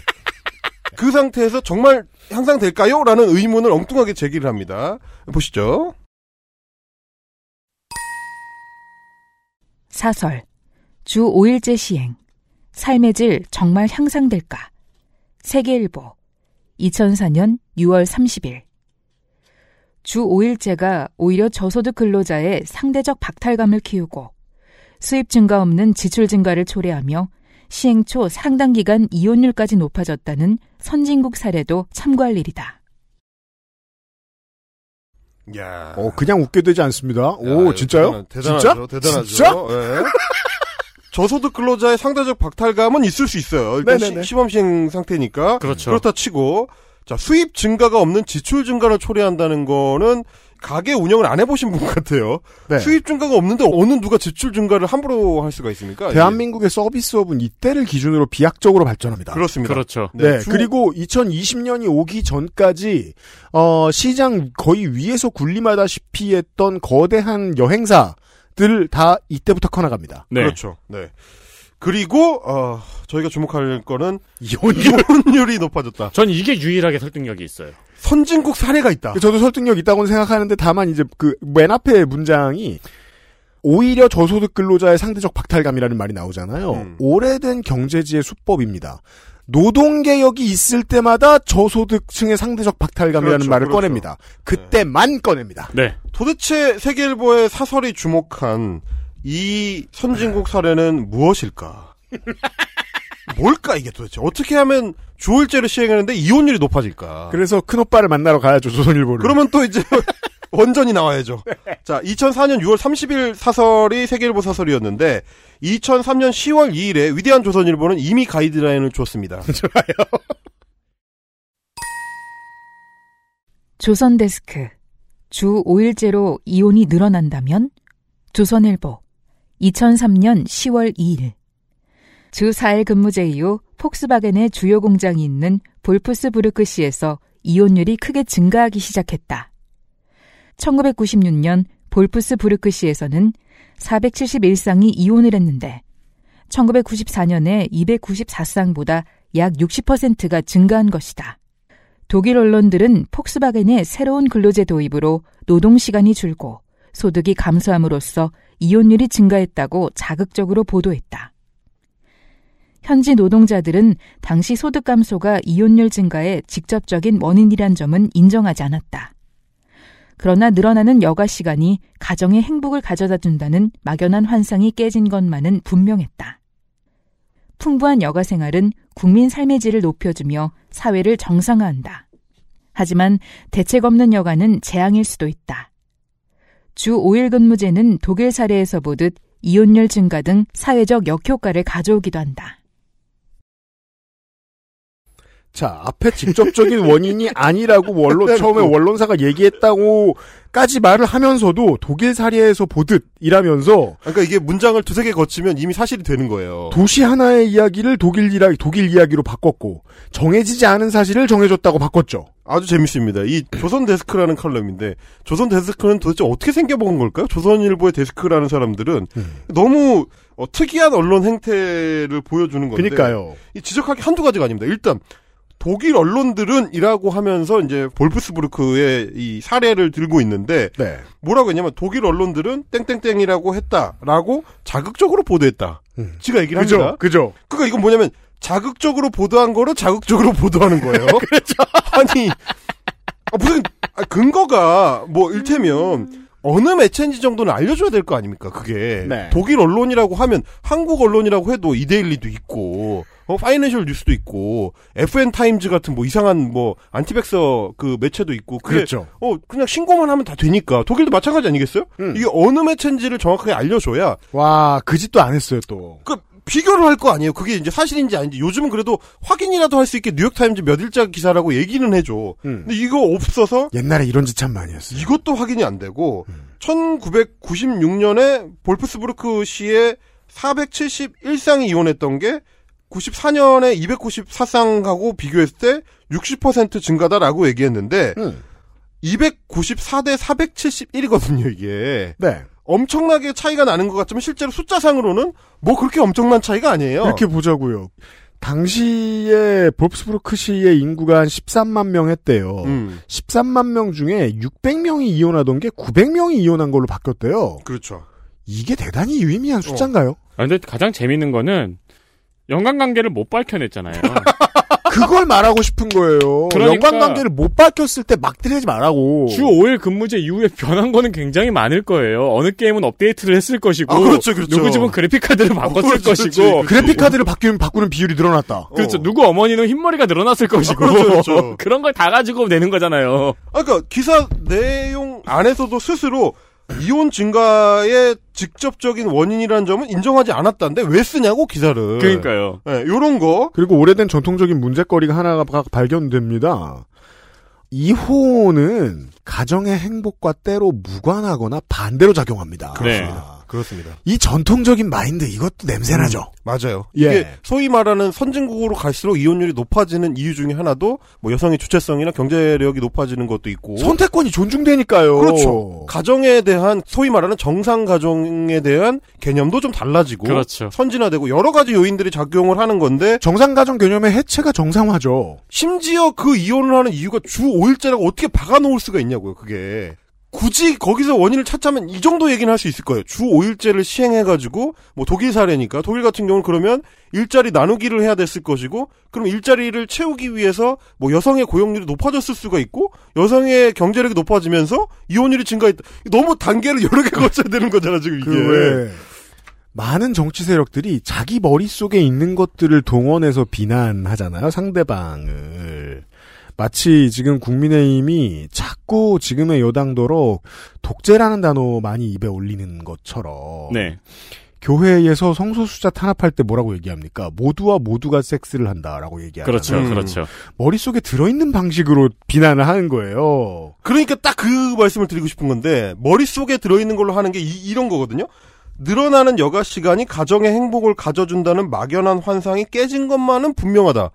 그 상태에서 정말 향상될까요? 라는 의문을 엉뚱하게 제기를 합니다. 보시죠. 사설, 주 오 일제 시행, 삶의 질 정말 향상될까? 세계일보, 이천사 년 유월 삼십 일. 주 오 일제가 오히려 저소득 근로자의 상대적 박탈감을 키우고 수입 증가 없는 지출 증가를 초래하며 시행 초 상당 기간 이혼율까지 높아졌다는 선진국 사례도 참고할 일이다. 야. 어, 그냥 웃게 되지 않습니다. 야, 오, 진짜요? 대단하, 진짜? 대단하죠. 진짜? 네. 저소득 근로자의 상대적 박탈감은 있을 수 있어요. 일단 시, 시범시행 상태니까. 그렇죠. 그렇다 치고, 자, 수입 증가가 없는 지출 증가를 초래한다는 거는 가게 운영을 안 해보신 분 같아요. 네. 수입 증가가 없는데 어느 누가 지출 증가를 함부로 할 수가 있습니까? 대한민국의 서비스업은 이때를 기준으로 비약적으로 발전합니다. 그렇습니다. 그렇죠. 네. 네. 주... 그리고 이천이십 년이 오기 전까지 어, 시장 거의 위에서 군림하다시피 했던 거대한 여행사들 다 이때부터 커나갑니다. 네. 그렇죠. 네. 그리고 어, 저희가 주목할 거는 이혼율이 높아졌다. 전 이게 유일하게 설득력이 있어요. 선진국 사례가 있다. 저도 설득력 있다고는 생각하는데 다만 이제 그 맨 앞에 문장이 오히려 저소득 근로자의 상대적 박탈감이라는 말이 나오잖아요. 음. 오래된 경제지의 수법입니다. 노동개혁이 있을 때마다 저소득층의 상대적 박탈감이라는 그렇죠, 말을 그렇죠. 꺼냅니다. 그때만 네. 꺼냅니다. 네. 도대체 세계일보의 사설이 주목한 이 선진국 사례는 무엇일까? 뭘까 이게 도대체? 어떻게 하면 주월제를 시행하는데 이혼율이 높아질까? 그래서 큰오빠를 만나러 가야죠, 조선일보를. 그러면 또 이제 원전이 나와야죠. 자, 이천사 년 유월 삼십일 사설이 세계일보 사설이었는데 이천삼 년 시월 이일에 위대한 조선일보는 이미 가이드라인을 줬습니다. 좋아요. 조선데스크. 주 오일제로 이혼이 늘어난다면? 조선일보. 이천삼 년 시월 이일. 주 사 일 근무제 이후 폭스바겐의 주요 공장이 있는 볼프스부르크 시에서 이혼율이 크게 증가하기 시작했다. 천구백구십육 년 볼프스부르크 시에서는 사백칠십일 쌍이 이혼을 했는데 천구백구십사 년에 이백구십사 쌍보다 약 육십 퍼센트가 증가한 것이다. 독일 언론들은 폭스바겐의 새로운 근로제 도입으로 노동시간이 줄고 소득이 감소함으로써 이혼율이 증가했다고 자극적으로 보도했다. 현지 노동자들은 당시 소득 감소가 이혼율 증가의 직접적인 원인이란 점은 인정하지 않았다. 그러나 늘어나는 여가 시간이 가정의 행복을 가져다 준다는 막연한 환상이 깨진 것만은 분명했다. 풍부한 여가 생활은 국민 삶의 질을 높여주며 사회를 정상화한다. 하지만 대책 없는 여가는 재앙일 수도 있다. 주 오 일 근무제는 독일 사례에서 보듯 이혼율 증가 등 사회적 역효과를 가져오기도 한다. 자, 앞에 직접적인 원인이 아니라고 원론, 처음에 원론사가 얘기했다고까지 말을 하면서도 독일 사례에서 보듯이라면서. 그러니까 이게 문장을 두세 개 거치면 이미 사실이 되는 거예요. 도시 하나의 이야기를 독일, 이라, 독일 이야기로 바꿨고 정해지지 않은 사실을 정해줬다고 바꿨죠. 아주 재밌습니다. 이 조선데스크라는 칼럼인데 조선데스크는 도대체 어떻게 생겨본 걸까요? 조선일보의 데스크라는 사람들은 음. 너무 어, 특이한 언론 행태를 보여주는 건데. 그러니까요. 이 지적하기 한두 가지가 아닙니다. 일단 독일 언론들은 이라고 하면서 이제 볼프스부르크의 이 사례를 들고 있는데 네. 뭐라고 했냐면 독일 언론들은 땡땡땡이라고 했다라고 자극적으로 보도했다. 음. 지가 얘기를 그죠, 합니다. 그죠. 그러니까 이건 뭐냐면 자극적으로 보도한 거를 자극적으로 보도하는 거예요. 그렇죠. 아니 아, 무슨 아, 근거가 뭐 일테면 어느 매체인지 정도는 알려줘야 될 거 아닙니까? 그게 네. 독일 언론이라고 하면 한국 언론이라고 해도 이데일리도 있고 어, 파이낸셜 뉴스도 있고 에프엔 타임즈 같은 뭐 이상한 뭐 안티백서 그 매체도 있고 그게, 그렇죠. 어 그냥 신고만 하면 다 되니까 독일도 마찬가지 아니겠어요? 음. 이게 어느 매체인지를 정확하게 알려줘야 와 그 짓도 안 했어요 또. 그 비교를 할 거 아니에요. 그게 이제 사실인지 아닌지. 요즘은 그래도 확인이라도 할 수 있게 뉴욕타임즈 몇 일자 기사라고 얘기는 해줘. 음. 근데 이거 없어서. 옛날에 이런 짓 참 많이 했어요. 이것도 확인이 안 되고, 음. 천구백구십육 년에 볼프스부르크 시에 사백칠십일 쌍이 이혼했던 게 구십사 년에 이백구십사 쌍하고 비교했을 때 육십 퍼센트 증가다라고 얘기했는데, 음. 이백구십사 대 사백칠십일이거든요, 이게. 네. 엄청나게 차이가 나는 것 같지만 실제로 숫자상으로는 뭐 그렇게 엄청난 차이가 아니에요. 이렇게 보자고요. 당시에 볼프스부르크 시의 인구가 한 십삼만 명 했대요. 음. 십삼만 명 중에 육백 명이 이혼하던 게 구백 명이 이혼한 걸로 바뀌었대요. 그렇죠. 이게 대단히 유의미한 숫자인가요? 그런데 어. 가장 재밌는 거는 연관관계를 못 밝혀냈잖아요. 그걸 말하고 싶은 거예요. 그러니까 연관관계를 못 밝혔을 때 막 들이지 말라고. 주 오 일 근무제 이후에 변한 거는 굉장히 많을 거예요. 어느 게임은 업데이트를 했을 것이고 아, 그렇죠, 그렇죠. 누구 집은 그래픽카드를 바꿨을 어, 그렇죠, 것이고 그렇죠. 그래픽카드를 바뀌면 바꾸는 비율이 늘어났다. 그렇죠. 어. 누구 어머니는 흰머리가 늘어났을 것이고 아, 그렇죠, 그렇죠. 그런 걸 다 가지고 내는 거잖아요. 아, 그러니까 기사 내용 안에서도 스스로 이온 증가의 직접적인 원인이라는 점은 인정하지 않았다는데 왜 쓰냐고 기사를. 그러니까요. 네, 요런 거. 그리고 오래된 전통적인 문제거리가 하나가 발견됩니다. 이혼은 가정의 행복과 때로 무관하거나 반대로 작용합니다. 그렇습니다. 네. 그렇습니다. 이 전통적인 마인드 이것도 냄새나죠. 음, 맞아요. 예. 이게 소위 말하는 선진국으로 갈수록 이혼율이 높아지는 이유 중에 하나도 뭐 여성의 주체성이나 경제력이 높아지는 것도 있고 선택권이 존중되니까요. 그렇죠. 가정에 대한 소위 말하는 정상 가정에 대한 개념도 좀 달라지고 그렇죠. 선진화되고 여러 가지 요인들이 작용을 하는 건데 정상 가정 개념의 해체가 정상화죠. 심지어 그 이혼을 하는 이유가 주 오 일째라고 어떻게 박아놓을 수가 있냐고요. 그게. 굳이 거기서 원인을 찾자면 이 정도 얘기는 할 수 있을 거예요. 주 오 일제를 시행해가지고 뭐 독일 사례니까 독일 같은 경우는 그러면 일자리 나누기를 해야 됐을 것이고 그럼 일자리를 채우기 위해서 뭐 여성의 고용률이 높아졌을 수가 있고 여성의 경제력이 높아지면서 이혼율이 증가했다. 너무 단계를 여러 개 거쳐야 되는 거잖아 지금 이게. 그 왜 많은 정치 세력들이 자기 머릿속에 있는 것들을 동원해서 비난하잖아요. 상대방을. 마치 지금 국민의힘이 자꾸 지금의 여당도로 독재라는 단어 많이 입에 올리는 것처럼 네. 교회에서 성소수자 탄압할 때 뭐라고 얘기합니까? 모두와 모두가 섹스를 한다라고 얘기하잖아요. 그렇죠. 음. 그렇죠. 머릿속에 들어있는 방식으로 비난을 하는 거예요. 그러니까 딱 그 말씀을 드리고 싶은 건데 머릿속에 들어있는 걸로 하는 게 이, 이런 거거든요. 늘어나는 여가 시간이 가정의 행복을 가져준다는 막연한 환상이 깨진 것만은 분명하다.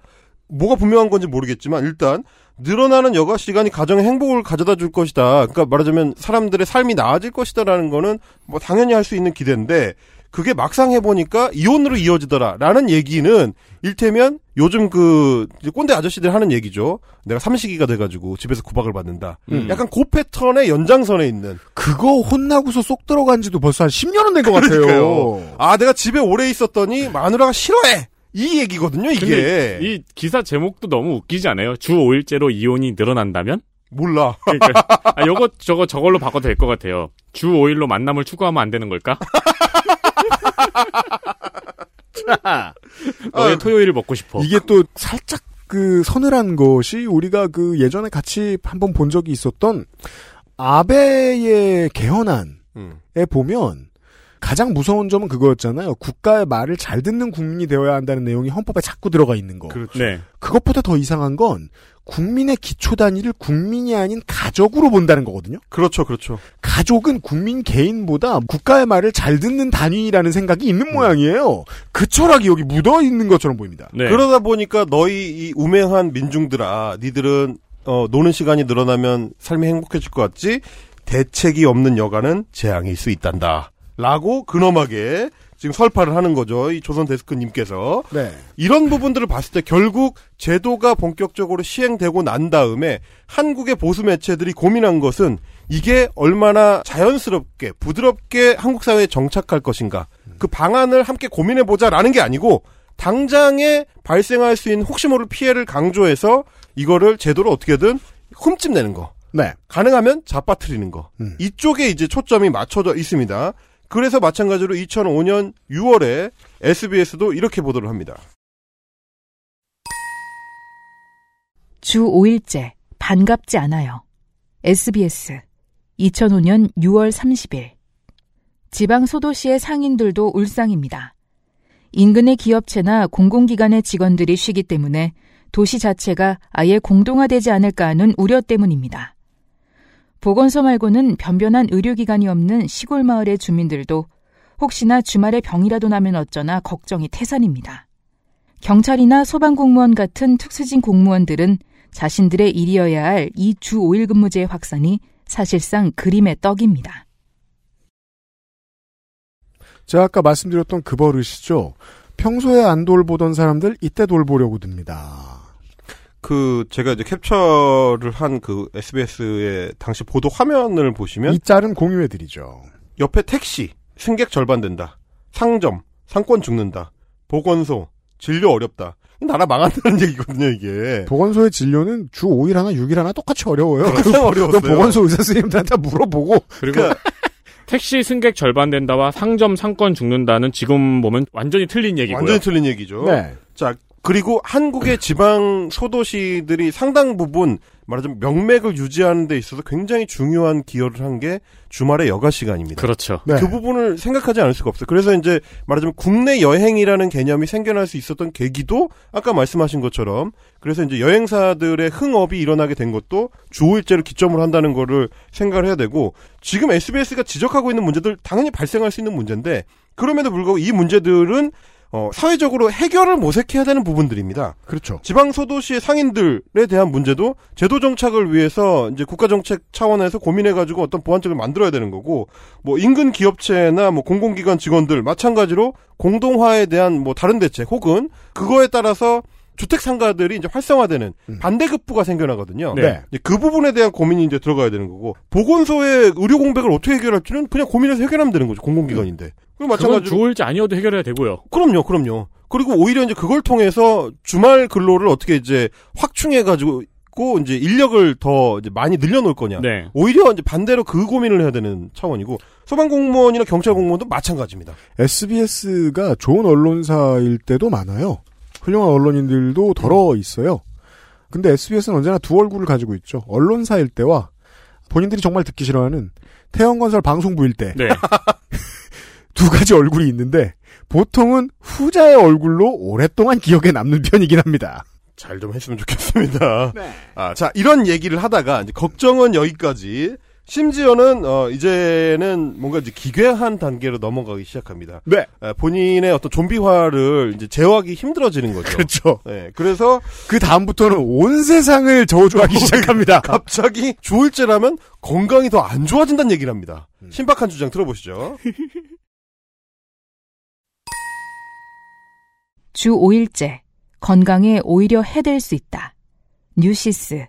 뭐가 분명한 건지 모르겠지만 일단 늘어나는 여가 시간이 가정의 행복을 가져다 줄 것이다. 그러니까 말하자면 사람들의 삶이 나아질 것이다라는 거는 뭐 당연히 할 수 있는 기대인데 그게 막상 해보니까 이혼으로 이어지더라라는 얘기는 일테면 요즘 그 꼰대 아저씨들 하는 얘기죠. 내가 삼십이가 돼가지고 집에서 구박을 받는다. 음. 약간 그 패턴의 연장선에 있는. 그거 혼나고서 쏙 들어간지도 벌써 한 십 년은 된 것 같아요. 아 내가 집에 오래 있었더니 마누라가 싫어해. 이 얘기거든요, 이게. 이 기사 제목도 너무 웃기지 않아요? 주 오 일째로 이혼이 늘어난다면? 몰라. 그러니까, 아, 요거, 저거, 저걸로 바꿔도 될 것 같아요. 주 오 일로 만남을 추구하면 안 되는 걸까? 자, 너의 아, 토요일을 먹고 싶어. 이게 또 살짝 그 서늘한 것이 우리가 그 예전에 같이 한번 본 적이 있었던 아베의 개헌안에 음. 보면 가장 무서운 점은 그거였잖아요. 국가의 말을 잘 듣는 국민이 되어야 한다는 내용이 헌법에 자꾸 들어가 있는 거. 그렇죠. 네. 그것보다 더 이상한 건 국민의 기초 단위를 국민이 아닌 가족으로 본다는 거거든요. 그렇죠. 그렇죠. 가족은 국민 개인보다 국가의 말을 잘 듣는 단위라는 생각이 있는 음. 모양이에요. 그 철학이 여기 묻어있는 것처럼 보입니다. 네. 그러다 보니까 너희 이 우매한 민중들아 니들은 어, 노는 시간이 늘어나면 삶이 행복해질 것 같지? 대책이 없는 여가는 재앙일 수 있단다. 라고 근엄하게 지금 설파를 하는 거죠. 이 조선 데스크님께서. 네. 이런 부분들을 봤을 때 결국 제도가 본격적으로 시행되고 난 다음에 한국의 보수 매체들이 고민한 것은 이게 얼마나 자연스럽게 부드럽게 한국 사회에 정착할 것인가. 그 방안을 함께 고민해보자라는 게 아니고 당장에 발생할 수 있는 혹시 모를 피해를 강조해서 이거를 제도로 어떻게든 흠집내는 거. 네. 가능하면 잡아뜨리는 거. 음. 이쪽에 이제 초점이 맞춰져 있습니다. 그래서 마찬가지로 이천오 년 유월에 에스비에스도 이렇게 보도를 합니다. 주 오 일째 반갑지 않아요. 에스비에스 이천오 년 유월 삼십일 지방 소도시의 상인들도 울상입니다. 인근의 기업체나 공공기관의 직원들이 쉬기 때문에 도시 자체가 아예 공동화되지 않을까 하는 우려 때문입니다. 보건소 말고는 변변한 의료기관이 없는 시골 마을의 주민들도 혹시나 주말에 병이라도 나면 어쩌나 걱정이 태산입니다. 경찰이나 소방공무원 같은 특수진 공무원들은 자신들의 일이어야 할 이 주 오 일 근무제의 확산이 사실상 그림의 떡입니다. 제가 아까 말씀드렸던 그 버릇이죠. 평소에 안 돌보던 사람들 이때 돌보려고 듭니다. 그 제가 이제 캡처를 한 그 에스비에스의 당시 보도 화면을 보시면 이 짤은 공유해드리죠. 옆에 택시, 승객 절반 된다. 상점, 상권 죽는다. 보건소, 진료 어렵다. 나라 망한다는 얘기거든요 이게. 보건소의 진료는 주 오 일 하나 육 일 하나 똑같이 어려워요. 어려웠어요. 보건소 의사 선생님들한테 물어보고. 그리고 택시 승객 절반 된다와 상점 상권 죽는다는 지금 보면 완전히 틀린 얘기고요. 완전히 틀린 얘기죠. 네. 자 그리고 한국의 지방 소도시들이 상당 부분 말하자면 명맥을 유지하는 데 있어서 굉장히 중요한 기여를 한 게 주말의 여가 시간입니다. 그렇죠. 네. 그 부분을 생각하지 않을 수가 없어요. 그래서 이제 말하자면 국내 여행이라는 개념이 생겨날 수 있었던 계기도 아까 말씀하신 것처럼 그래서 이제 여행사들의 흥업이 일어나게 된 것도 주 오 일제를 기점으로 한다는 거를 생각을 해야 되고 지금 에스비에스가 지적하고 있는 문제들 당연히 발생할 수 있는 문제인데 그럼에도 불구하고 이 문제들은 어, 사회적으로 해결을 모색해야 되는 부분들입니다. 그렇죠. 지방 소도시의 상인들에 대한 문제도 제도 정착을 위해서 이제 국가 정책 차원에서 고민해가지고 어떤 보완책을 만들어야 되는 거고, 뭐 인근 기업체나 뭐 공공기관 직원들 마찬가지로 공동화에 대한 뭐 다른 대책 혹은 그거에 따라서 주택 상가들이 이제 활성화되는 음. 반대급부가 생겨나거든요. 네. 그 부분에 대한 고민이 이제 들어가야 되는 거고 보건소의 의료 공백을 어떻게 해결할지는 그냥 고민해서 해결하면 되는 거죠. 공공기관인데. 음. 그럼 마찬가지로 주일제 아니어도 해결해야 되고요. 그럼요, 그럼요. 그리고 오히려 이제 그걸 통해서 주말 근로를 어떻게 이제 확충해가지고 이제 인력을 더 이제 많이 늘려놓을 거냐. 네. 오히려 이제 반대로 그 고민을 해야 되는 차원이고 소방공무원이나 경찰공무원도 마찬가지입니다. 에스비에스가 좋은 언론사일 때도 많아요. 훌륭한 언론인들도 덜어 있어요. 근데 에스비에스는 언제나 두 얼굴을 가지고 있죠. 언론사일 때와 본인들이 정말 듣기 싫어하는 태형건설 방송부일 때. 네. 두 가지 얼굴이 있는데 보통은 후자의 얼굴로 오랫동안 기억에 남는 편이긴 합니다. 잘 좀 했으면 좋겠습니다. 네. 아, 자, 이런 얘기를 하다가 이제 걱정은 여기까지. 심지어는 어 이제는 뭔가 이제 기괴한 단계로 넘어가기 시작합니다. 네. 본인의 어떤 좀비화를 이제 제어하기 힘들어지는 거죠. 그렇죠. 네. 그래서 그 다음부터는 온 세상을 저주하기 시작합니다. 갑자기 주일제라면 건강이 더 안 좋아진다는 얘기를 합니다. 음. 신박한 주장 들어보시죠. 주 오 일제 건강에 오히려 해될 수 있다. 뉴시스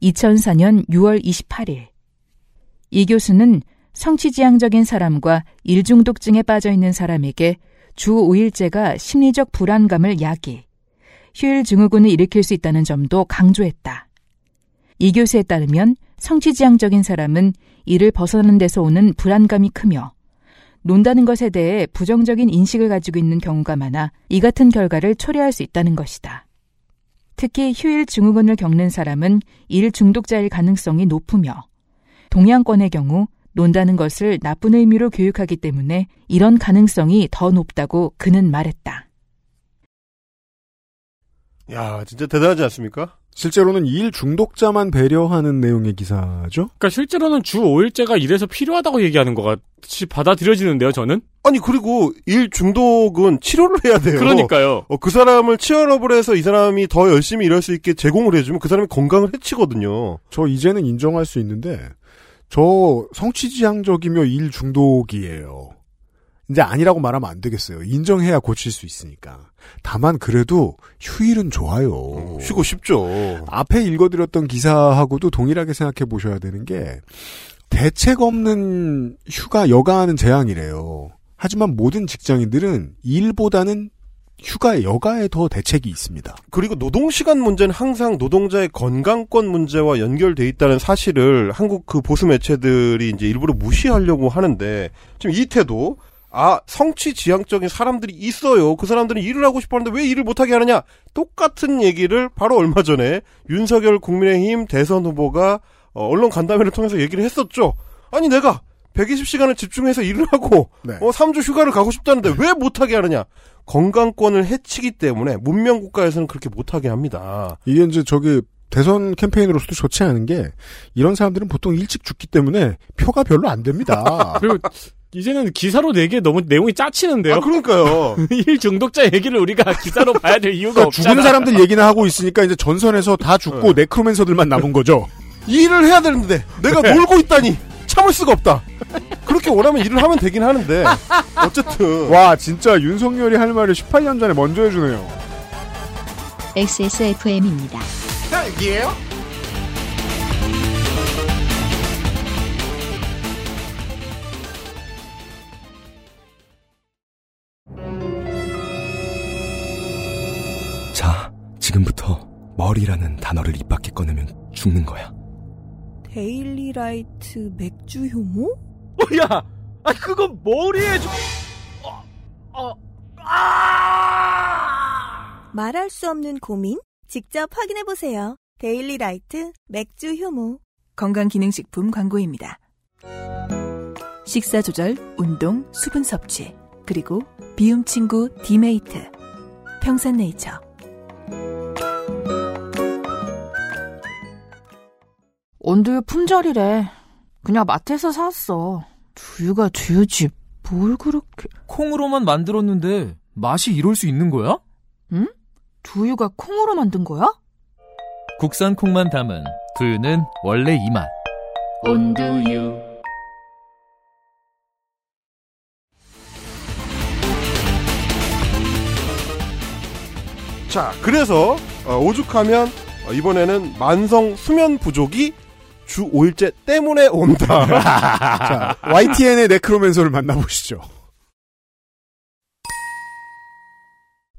이천사년 유월 이십팔일. 이 교수는 성취지향적인 사람과 일중독증에 빠져있는 사람에게 주 오 일제가 심리적 불안감을 야기, 휴일 증후군을 일으킬 수 있다는 점도 강조했다. 이 교수에 따르면 성취지향적인 사람은 이를 벗어나는 데서 오는 불안감이 크며 논다는 것에 대해 부정적인 인식을 가지고 있는 경우가 많아 이 같은 결과를 초래할 수 있다는 것이다. 특히 휴일 증후군을 겪는 사람은 일 중독자일 가능성이 높으며 동양권의 경우 논다는 것을 나쁜 의미로 교육하기 때문에 이런 가능성이 더 높다고 그는 말했다. 야, 진짜 대단하지 않습니까? 실제로는 일 중독자만 배려하는 내용의 기사죠? 그러니까 실제로는 주 오 일제가 이래서 필요하다고 얘기하는 것 같이 받아들여지는데요, 저는? 아니, 그리고 일 중독은 치료를 해야 돼요. 그러니까요. 어, 그 사람을 치어업을 해서 이 사람이 더 열심히 일할 수 있게 제공을 해주면 그 사람이 건강을 해치거든요. 저 이제는 인정할 수 있는데 저 성취지향적이며 일 중독이에요. 이제 아니라고 말하면 안 되겠어요. 인정해야 고칠 수 있으니까. 다만 그래도 휴일은 좋아요. 쉬고 싶죠. 앞에 읽어드렸던 기사하고도 동일하게 생각해 보셔야 되는 게 대책 없는 휴가 여가하는 재앙이래요. 하지만 모든 직장인들은 일보다는 휴가 여가에 더 대책이 있습니다. 그리고 노동시간 문제는 항상 노동자의 건강권 문제와 연결돼 있다는 사실을 한국 그 보수 매체들이 이제 일부러 무시하려고 하는데 지금 이 태도 아, 성취지향적인 사람들이 있어요. 그 사람들은 일을 하고 싶어 하는데 왜 일을 못하게 하느냐. 똑같은 얘기를 바로 얼마 전에 윤석열 국민의힘 대선 후보가 언론 간담회를 통해서 얘기를 했었죠. 아니 내가 백이십 시간을 집중해서 일을 하고 네. 어, 삼 주 휴가를 가고 싶다는데 네. 왜 못하게 하느냐. 건강권을 해치기 때문에 문명국가에서는 그렇게 못하게 합니다. 이게 이제 저기 대선 캠페인으로서도 좋지 않은 게 이런 사람들은 보통 일찍 죽기 때문에 표가 별로 안 됩니다. 그리고 이제는 기사로 내기에 너무 내용이 짜치는데요. 아, 그러니까요. 일 중독자 얘기를 우리가 기사로 봐야 될 이유가 그러니까 없잖아. 죽은 사람들 얘기나 하고 있으니까 이제 전선에서 다 죽고 네. 네크로맨서들만 남은 거죠. 일을 해야 되는데 내가 네. 놀고 있다니 참을 수가 없다. 그렇게 원하면 일을 하면 되긴 하는데 어쨌든 와 진짜 윤석열이 할 말을 십팔 년 전에 먼저 해주네요. 엑스에스에프엠입니다. 여기에요? 자, 지금부터 머리라는 단어를 입 밖에 꺼내면 죽는 거야. 데일리라이트 맥주 효모? 뭐야? 아 그건 머리에 좀... 어, 어, 아! 말할 수 없는 고민? 직접 확인해보세요. 데일리라이트 맥주 효모. 건강기능식품 광고입니다. 식사조절, 운동, 수분 섭취, 그리고 비움 친구 디메이트. 평산네이처. 온두유 품절이래. 그냥 마트에서 샀어. 두유가 두유지 뭘 그렇게... 콩으로만 만들었는데 맛이 이럴 수 있는 거야? 응? 두유가 콩으로 만든 거야? 국산 콩만 담은 두유는 원래 이 맛. 온두유. 자, 그래서 오죽하면 이번에는 만성 수면 부족이 주 오 일째 때문에 온다. 자, 와이티엔의 네크로맨서를 만나보시죠.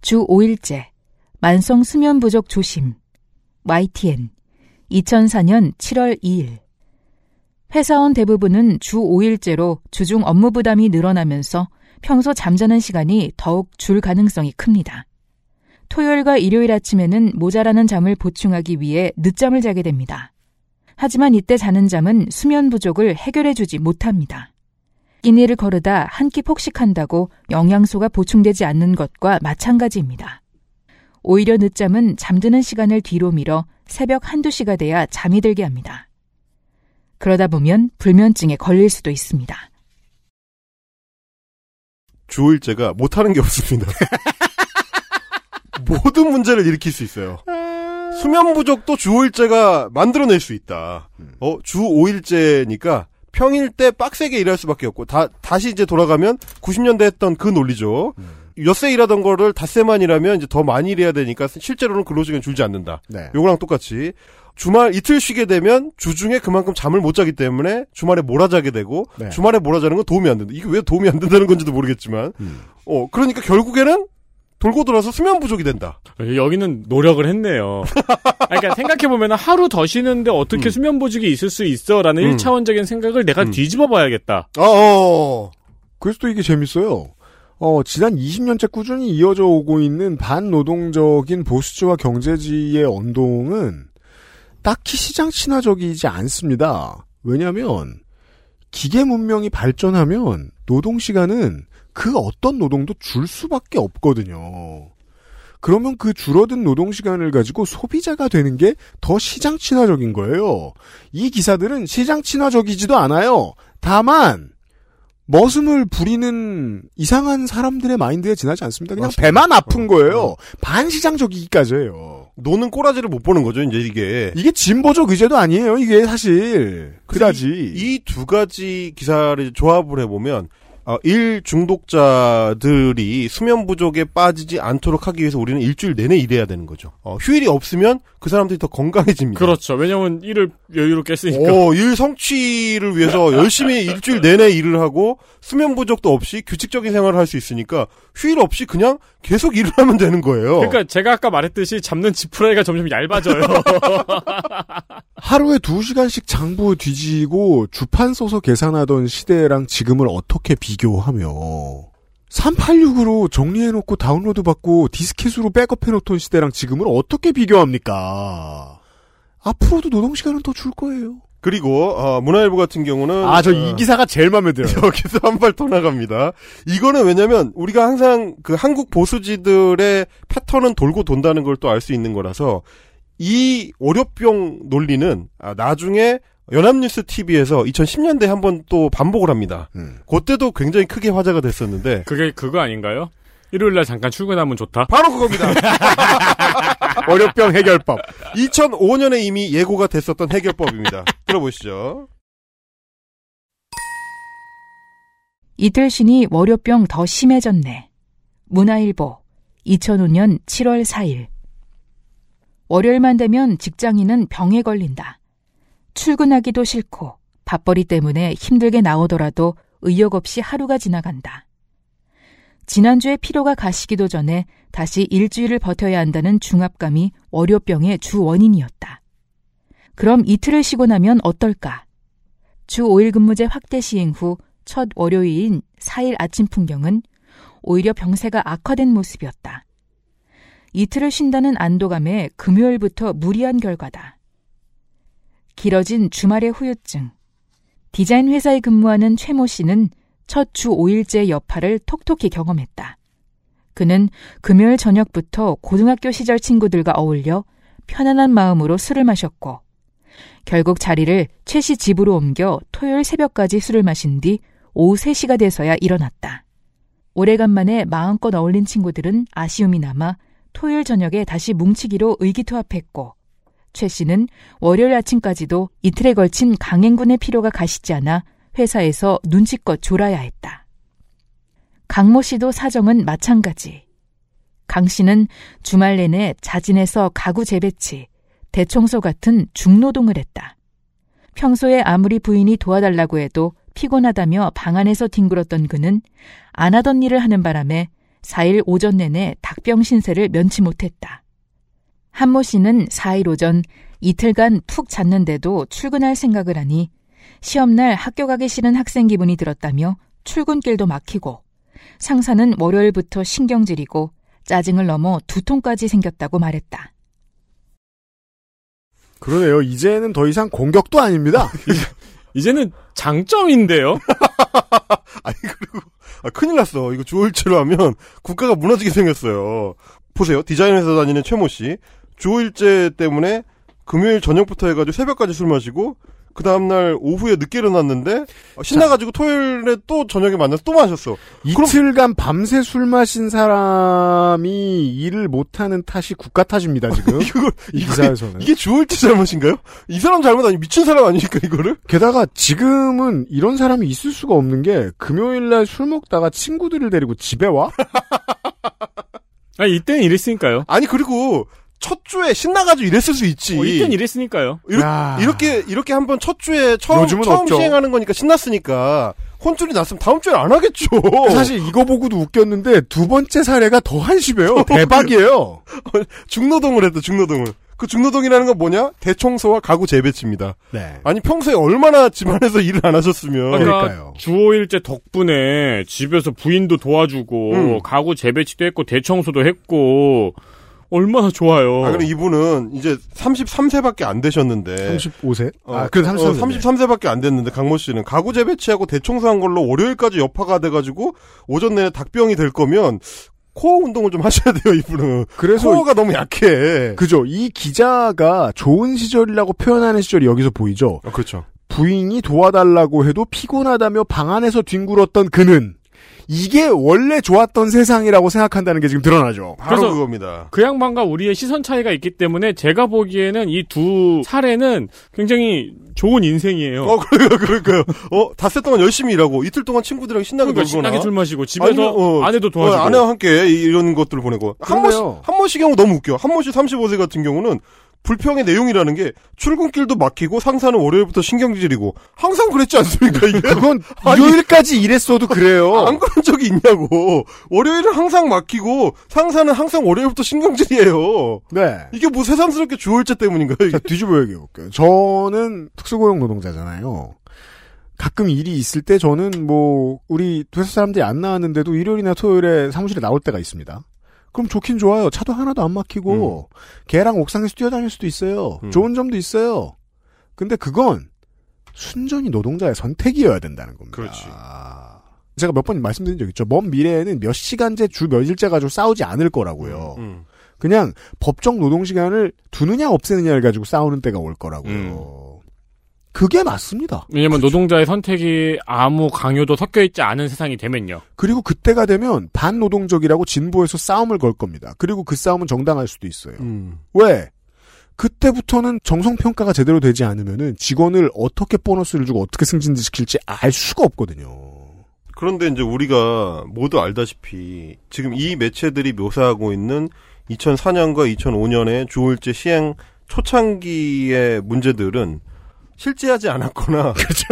주 오 일째 만성 수면 부족 조심. 와이티엔 이천사년 칠월 이일. 회사원 대부분은 주 오 일째로 주중 업무 부담이 늘어나면서 평소 잠자는 시간이 더욱 줄 가능성이 큽니다. 토요일과 일요일 아침에는 모자라는 잠을 보충하기 위해 늦잠을 자게 됩니다. 하지만 이때 자는 잠은 수면 부족을 해결해주지 못합니다. 끼니를 거르다 한 끼 폭식한다고 영양소가 보충되지 않는 것과 마찬가지입니다. 오히려 늦잠은 잠드는 시간을 뒤로 밀어 새벽 한두 시가 돼야 잠이 들게 합니다. 그러다 보면 불면증에 걸릴 수도 있습니다. 주 오 일째가 못하는 게 없습니다. 모든 문제를 일으킬 수 있어요. 수면 부족도 주 오 일째가 만들어낼 수 있다. 어, 주 오 일째니까 평일 때 빡세게 일할 수밖에 없고, 다, 다시 이제 돌아가면 구십 년대 했던 그 논리죠. 음. 엿새 일하던 거를 닷새만 일하면 이제 더 많이 일해야 되니까 실제로는 근로시간이 줄지 않는다. 네. 요거랑 똑같이. 주말 이틀 쉬게 되면 주중에 그만큼 잠을 못 자기 때문에 주말에 몰아자게 되고, 네. 주말에 몰아자는 건 도움이 안 된다. 이게 왜 도움이 안 된다는 건지도 모르겠지만, 음. 어, 그러니까 결국에는 돌고 돌아서 수면 부족이 된다. 여기는 노력을 했네요. 그러니까 생각해보면 하루 더 쉬는데 어떻게 음. 수면 부족이 있을 수 있어? 라는 음. 일 차원적인 생각을 내가 음. 뒤집어 봐야겠다. 어어. 그래서 또 이게 재밌어요. 어, 지난 이십 년째 꾸준히 이어져 오고 있는 반노동적인 보수주와 경제지의 언동은 딱히 시장 친화적이지 않습니다. 왜냐하면 기계 문명이 발전하면 노동시간은 그 어떤 노동도 줄 수밖에 없거든요. 그러면 그 줄어든 노동시간을 가지고 소비자가 되는 게 더 시장 친화적인 거예요. 이 기사들은 시장 친화적이지도 않아요. 다만 머슴을 부리는 이상한 사람들의 마인드에 지나지 않습니다. 그냥 배만 아픈 거예요. 반시장적이기까지예요. 노는 꼬라지를 못 보는 거죠, 이제 이게. 이게 진보적 의제도 아니에요, 이게 사실. 그다지. 이 두 가지 기사를 조합을 해보면 어, 일 중독자들이 수면 부족에 빠지지 않도록 하기 위해서 우리는 일주일 내내 일해야 되는 거죠. 어, 휴일이 없으면 그 사람들이 더 건강해집니다. 그렇죠. 왜냐면 일을 여유롭게 했으니까. 어, 일 성취를 위해서 열심히 일주일 내내 일을 하고 수면 부족도 없이 규칙적인 생활을 할 수 있으니까 휴일 없이 그냥 계속 일을 하면 되는 거예요. 그러니까 제가 아까 말했듯이 잡는 지푸라기가 점점 얇아져요. 하루에 두 시간씩 장부 뒤지고 주판 써서 계산하던 시대랑 지금을 어떻게 비교하냐? 비교하며 삼팔육으로 정리해놓고 다운로드 받고 디스켓으로 백업해놓던 시대랑 지금을 어떻게 비교합니까? 앞으로도 노동시간은 더 줄 거예요. 그리고 어, 문화일보 같은 경우는 아, 저 이 기사가 제일 마음에 들어요. 여기서 한 발 더 나갑니다. 이거는 왜냐면 우리가 항상 그 한국 보수지들의 패턴은 돌고 돈다는 걸 또 알 수 있는 거라서 이 월요병 논리는 아, 나중에 연합뉴스 티비에서 이천십년대 한번 또 반복을 합니다. 음. 그때도 굉장히 크게 화제가 됐었는데. 그게 그거 아닌가요? 일요일날 잠깐 출근하면 좋다? 바로 그겁니다. 월요병 해결법. 이천오년에 이미 예고가 됐었던 해결법입니다. 들어보시죠. 이틀 쉬니 월요병 더 심해졌네. 문화일보 이천오년 칠월 사일. 월요일만 되면 직장인은 병에 걸린다. 출근하기도 싫고 밥벌이 때문에 힘들게 나오더라도 의욕 없이 하루가 지나간다. 지난주에 피로가 가시기도 전에 다시 일주일을 버텨야 한다는 중압감이 월요병의 주 원인이었다. 그럼 이틀을 쉬고 나면 어떨까? 주 오 일 근무제 확대 시행 후 첫 월요일인 사일 아침 풍경은 오히려 병세가 악화된 모습이었다. 이틀을 쉰다는 안도감에 금요일부터 무리한 결과다. 길어진 주말의 후유증. 디자인 회사에 근무하는 최모 씨는 첫 주 오 일째 여파를 톡톡히 경험했다. 그는 금요일 저녁부터 고등학교 시절 친구들과 어울려 편안한 마음으로 술을 마셨고 결국 자리를 최 씨 집으로 옮겨 토요일 새벽까지 술을 마신 뒤 오후 세 시가 돼서야 일어났다. 오래간만에 마음껏 어울린 친구들은 아쉬움이 남아 토요일 저녁에 다시 뭉치기로 의기투합했고 최 씨는 월요일 아침까지도 이틀에 걸친 강행군의 피로가 가시지 않아 회사에서 눈치껏 졸아야 했다. 강모 씨도 사정은 마찬가지. 강 씨는 주말 내내 자진해서 가구 재배치, 대청소 같은 중노동을 했다. 평소에 아무리 부인이 도와달라고 해도 피곤하다며 방 안에서 뒹굴었던 그는 안 하던 일을 하는 바람에 사 일 오전 내내 닭병 신세를 면치 못했다. 한모 씨는 사 일 오전 이틀간 푹 잤는데도 출근할 생각을 하니 시험날 학교 가기 싫은 학생 기분이 들었다며 출근길도 막히고 상사는 월요일부터 신경질이고 짜증을 넘어 두통까지 생겼다고 말했다. 그러네요. 이제는 더 이상 공격도 아닙니다. 이제는 장점인데요. 아니 그리고 아, 큰일 났어. 이거 주일치로 하면 국가가 무너지게 생겼어요. 보세요. 디자인 회사 다니는 최모 씨. 주일째 때문에 금요일 저녁부터 해가지고 새벽까지 술 마시고 그 다음날 오후에 늦게 일어났는데 신나가지고 자. 토요일에 또 저녁에 만나서 또 마셨어. 이틀간 그럼... 밤새 술 마신 사람이 일을 못하는 탓이 국가 탓입니다 지금. 이걸, 이 기사에서는. 이게 주얼치 잘못인가요? 이 사람 잘못 아니 미친 사람 아니니까 이거를. 게다가 지금은 이런 사람이 있을 수가 없는 게 금요일날 술 먹다가 친구들을 데리고 집에 와? 아 이때는 이랬으니까요. 아니 그리고 첫 주에 신나가지고 이랬을 수 있지. 어, 이땐 이랬으니까요. 이렇게, 이렇게, 이렇게 한번 첫 주에 처음, 처음 없죠. 시행하는 거니까 신났으니까. 혼쭐이 났으면 다음 주에 안 하겠죠. 사실 이거 보고도 웃겼는데 두 번째 사례가 더 한심해요. 대박이에요. 중노동을 했다, 중노동을. 그 중노동이라는 건 뭐냐? 대청소와 가구 재배치입니다. 네. 아니 평소에 얼마나 집안에서 일을 안 하셨으면. 그러니까요. 주 오 일째 덕분에 집에서 부인도 도와주고 음. 가구 재배치도 했고 대청소도 했고 얼마나 좋아요. 아, 그럼 이분은 이제 서른세 세밖에 안 되셨는데. 서른다섯 세? 어, 아, 그래도 서른세 세. 어, 서른세 세밖에 안 됐는데, 강모 씨는. 가구 재배치하고 대청소한 걸로 월요일까지 여파가 돼가지고, 오전 내내 닭병이 될 거면, 코어 운동을 좀 하셔야 돼요, 이분은. 그래서. 코어가 너무 약해. 그죠. 이 기자가 좋은 시절이라고 표현하는 시절이 여기서 보이죠? 어, 그렇죠. 부인이 도와달라고 해도 피곤하다며 방 안에서 뒹굴었던 그는, 이게 원래 좋았던 세상이라고 생각한다는 게 지금 드러나죠. 바로 그겁니다. 그 양반과 우리의 시선 차이가 있기 때문에 제가 보기에는 이 두 사례는 굉장히 좋은 인생이에요. 어, 그러니까, 그러니까요. 어, 닷새 동안 열심히 일하고 이틀 동안 친구들이랑 신나게 놀거나. 신나게 술 마시고 집에서 아니면, 어, 아내도 도와주고. 어, 아내와 함께 이런 것들을 보내고. 한모씨, 한모씨 경우 너무 웃겨. 한모씨 서른다섯 세 같은 경우는 불평의 내용이라는 게 출근길도 막히고 상사는 월요일부터 신경질이고 항상 그랬지 않습니까? 이게? 그건 일요일까지 일했어도 그래요. 안 그런 적이 있냐고. 월요일은 항상 막히고 상사는 항상 월요일부터 신경질이에요. 네. 이게 뭐 새삼스럽게 주얼제 때문인가요? 이게? 자, 뒤집어 얘기해볼게요. 저는 특수고용 노동자잖아요. 가끔 일이 있을 때 저는 뭐 우리 회사 사람들이 안 나왔는데도 일요일이나 토요일에 사무실에 나올 때가 있습니다. 그럼 좋긴 좋아요. 차도 하나도 안 막히고 음. 개랑 옥상에서 뛰어다닐 수도 있어요. 음. 좋은 점도 있어요. 근데 그건 순전히 노동자의 선택이어야 된다는 겁니다. 그렇지. 제가 몇 번 말씀드린 적 있죠. 먼 미래에는 몇 시간제 주 며칠째 가지고 싸우지 않을 거라고요. 음. 음. 그냥 법정 노동시간을 두느냐 없애느냐를 가지고 싸우는 때가 올 거라고요. 음. 그게 맞습니다. 왜냐면 그렇죠. 노동자의 선택이 아무 강요도 섞여있지 않은 세상이 되면요. 그리고 그때가 되면 반노동적이라고 진보에서 싸움을 걸 겁니다. 그리고 그 싸움은 정당할 수도 있어요. 음. 왜? 그때부터는 정성평가가 제대로 되지 않으면은 직원을 어떻게 보너스를 주고 어떻게 승진시킬지 알 수가 없거든요. 그런데 이제 우리가 모두 알다시피 지금 이 매체들이 묘사하고 있는 이천사 년과 이천오 년의 주얼제 시행 초창기의 문제들은 실제하지 않았거나. 그렇죠.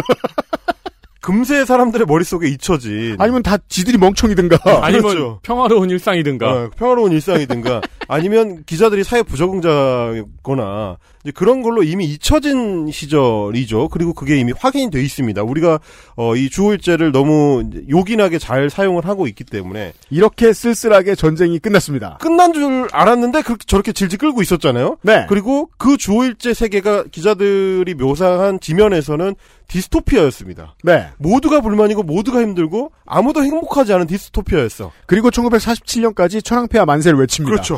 금세 사람들의 머릿속에 잊혀진. 아니면 다 지들이 멍청이든가. 아니면 그렇죠. 평화로운 일상이든가. 어, 평화로운 일상이든가. 아니면 기자들이 사회 부적응자거나 이제 그런 걸로 이미 잊혀진 시절이죠. 그리고 그게 이미 확인이 돼 있습니다. 우리가 어, 이 주호일제를 너무 요긴하게 잘 사용을 하고 있기 때문에 이렇게 쓸쓸하게 전쟁이 끝났습니다. 끝난 줄 알았는데 그렇게 저렇게 질질 끌고 있었잖아요. 네. 그리고 그 주호일제 세계가 기자들이 묘사한 지면에서는 디스토피아였습니다. 네. 모두가 불만이고 모두가 힘들고 아무도 행복하지 않은 디스토피아였어. 그리고 천구백사십칠 년까지 천황폐하 만세를 외칩니다. 그렇죠.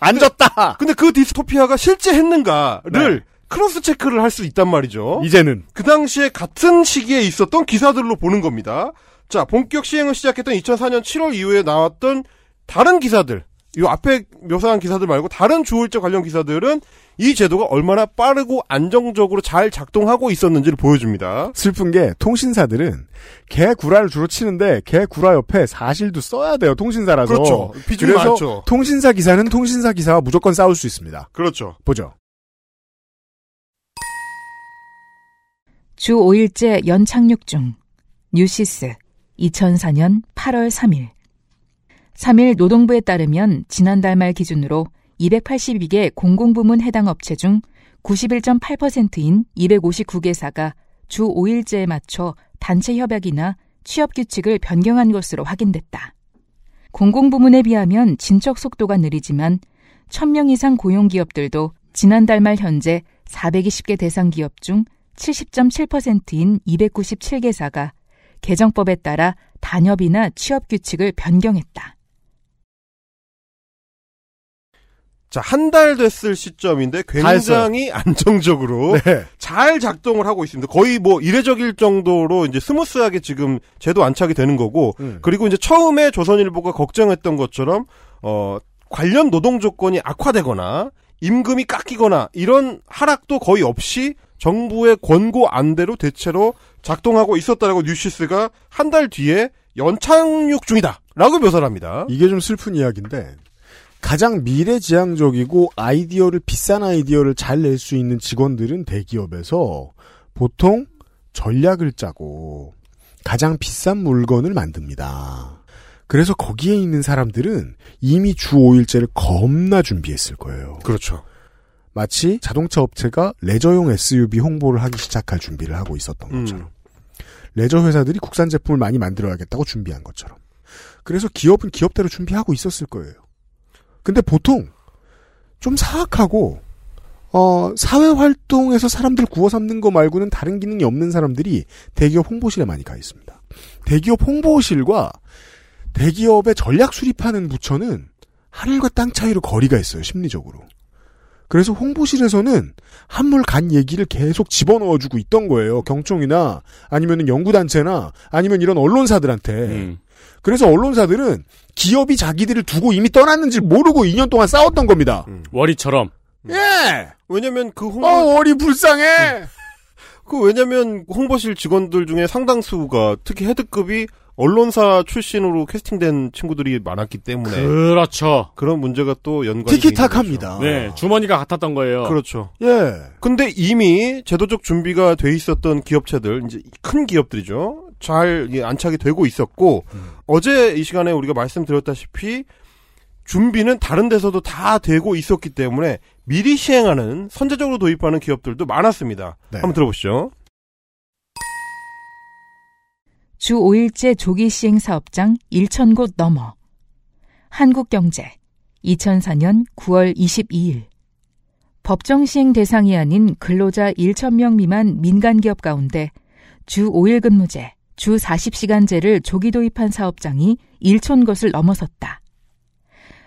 안 졌다. 근데 그 디스토피아가 실제 했는가를 네. 크로스 체크를 할 수 있단 말이죠. 이제는. 그 당시에 같은 시기에 있었던 기사들로 보는 겁니다. 자, 본격 시행을 시작했던 이천사 년 칠월 이후에 나왔던 다른 기사들. 이 앞에 묘사한 기사들 말고 다른 주호일제 관련 기사들은 이 제도가 얼마나 빠르고 안정적으로 잘 작동하고 있었는지를 보여줍니다. 슬픈 게 통신사들은 개구라를 주로 치는데 개구라 옆에 사실도 써야 돼요. 통신사라서. 그렇죠. 비중이 그래서 많죠. 통신사 기사는 통신사 기사와 무조건 싸울 수 있습니다. 그렇죠. 보죠. 주 오 일째 연착륙 중 뉴시스 이천사 년 팔월 삼 일 삼 일 노동부에 따르면 지난달 말 기준으로 이백팔십이 개 공공부문 해당 업체 중 구십일 점 팔 퍼센트인 이백오십구 개사가 주 오 일제에 맞춰 단체 협약이나 취업 규칙을 변경한 것으로 확인됐다. 공공부문에 비하면 진척 속도가 느리지만 천 명 이상 고용기업들도 지난달 말 현재 사백이십 개 대상 기업 중 칠십 점 칠 퍼센트인 이백구십칠 개사가 개정법에 따라 단협이나 취업 규칙을 변경했다. 자, 한 달 됐을 시점인데 굉장히 안정적으로 네. 잘 작동을 하고 있습니다. 거의 뭐 이례적일 정도로 이제 스무스하게 지금 제도 안착이 되는 거고, 음. 그리고 이제 처음에 조선일보가 걱정했던 것처럼 어, 관련 노동 조건이 악화되거나 임금이 깎이거나 이런 하락도 거의 없이 정부의 권고 안대로 대체로 작동하고 있었다라고 뉴시스가 한 달 뒤에 연착륙 중이다라고 묘사를 합니다. 이게 좀 슬픈 이야기인데. 가장 미래지향적이고 아이디어를 비싼 아이디어를 잘 낼 수 있는 직원들은 대기업에서 보통 전략을 짜고 가장 비싼 물건을 만듭니다. 그래서 거기에 있는 사람들은 이미 주 오 일제를 겁나 준비했을 거예요. 그렇죠. 마치 자동차 업체가 레저용 에스유브이 홍보를 하기 시작할 준비를 하고 있었던 것처럼 음. 레저 회사들이 국산 제품을 많이 만들어야겠다고 준비한 것처럼 그래서 기업은 기업대로 준비하고 있었을 거예요. 근데 보통 좀 사악하고 어, 사회활동에서 사람들 구워삼는 거 말고는 다른 기능이 없는 사람들이 대기업 홍보실에 많이 가 있습니다. 대기업 홍보실과 대기업의 전략 수립하는 부처는 하늘과 땅 차이로 거리가 있어요. 심리적으로. 그래서 홍보실에서는 한물 간 얘기를 계속 집어넣어주고 있던 거예요. 경총이나 아니면 연구단체나 아니면 이런 언론사들한테. 음. 그래서 언론사들은 기업이 자기들을 두고 이미 떠났는지 모르고 이 년 동안 싸웠던 겁니다. 음. 워리처럼. 예. 왜냐면 그 홍보. 어, 워리 불쌍해. 음. 그 왜냐면 홍보실 직원들 중에 상당수가 특히 헤드급이 언론사 출신으로 캐스팅된 친구들이 많았기 때문에. 그렇죠. 그런 문제가 또 연관이. 티키타카입니다. 네. 주머니가 같았던 거예요. 그렇죠. 예. 근데 이미 제도적 준비가 돼 있었던 기업체들, 이제 큰 기업들이죠. 잘 안착이 되고 있었고, 음. 어제 이 시간에 우리가 말씀드렸다시피, 준비는 다른 데서도 다 되고 있었기 때문에 미리 시행하는, 선제적으로 도입하는 기업들도 많았습니다. 네. 한번 들어보시죠. 주 오 일제 조기 시행 사업장 천 곳 넘어. 한국경제 이천사 년 구월 이십이 일. 법정 시행 대상이 아닌 근로자 천 명 미만 민간기업 가운데 주 오 일 근무제, 주 사십 시간제를 조기 도입한 사업장이 천 곳을 넘어섰다.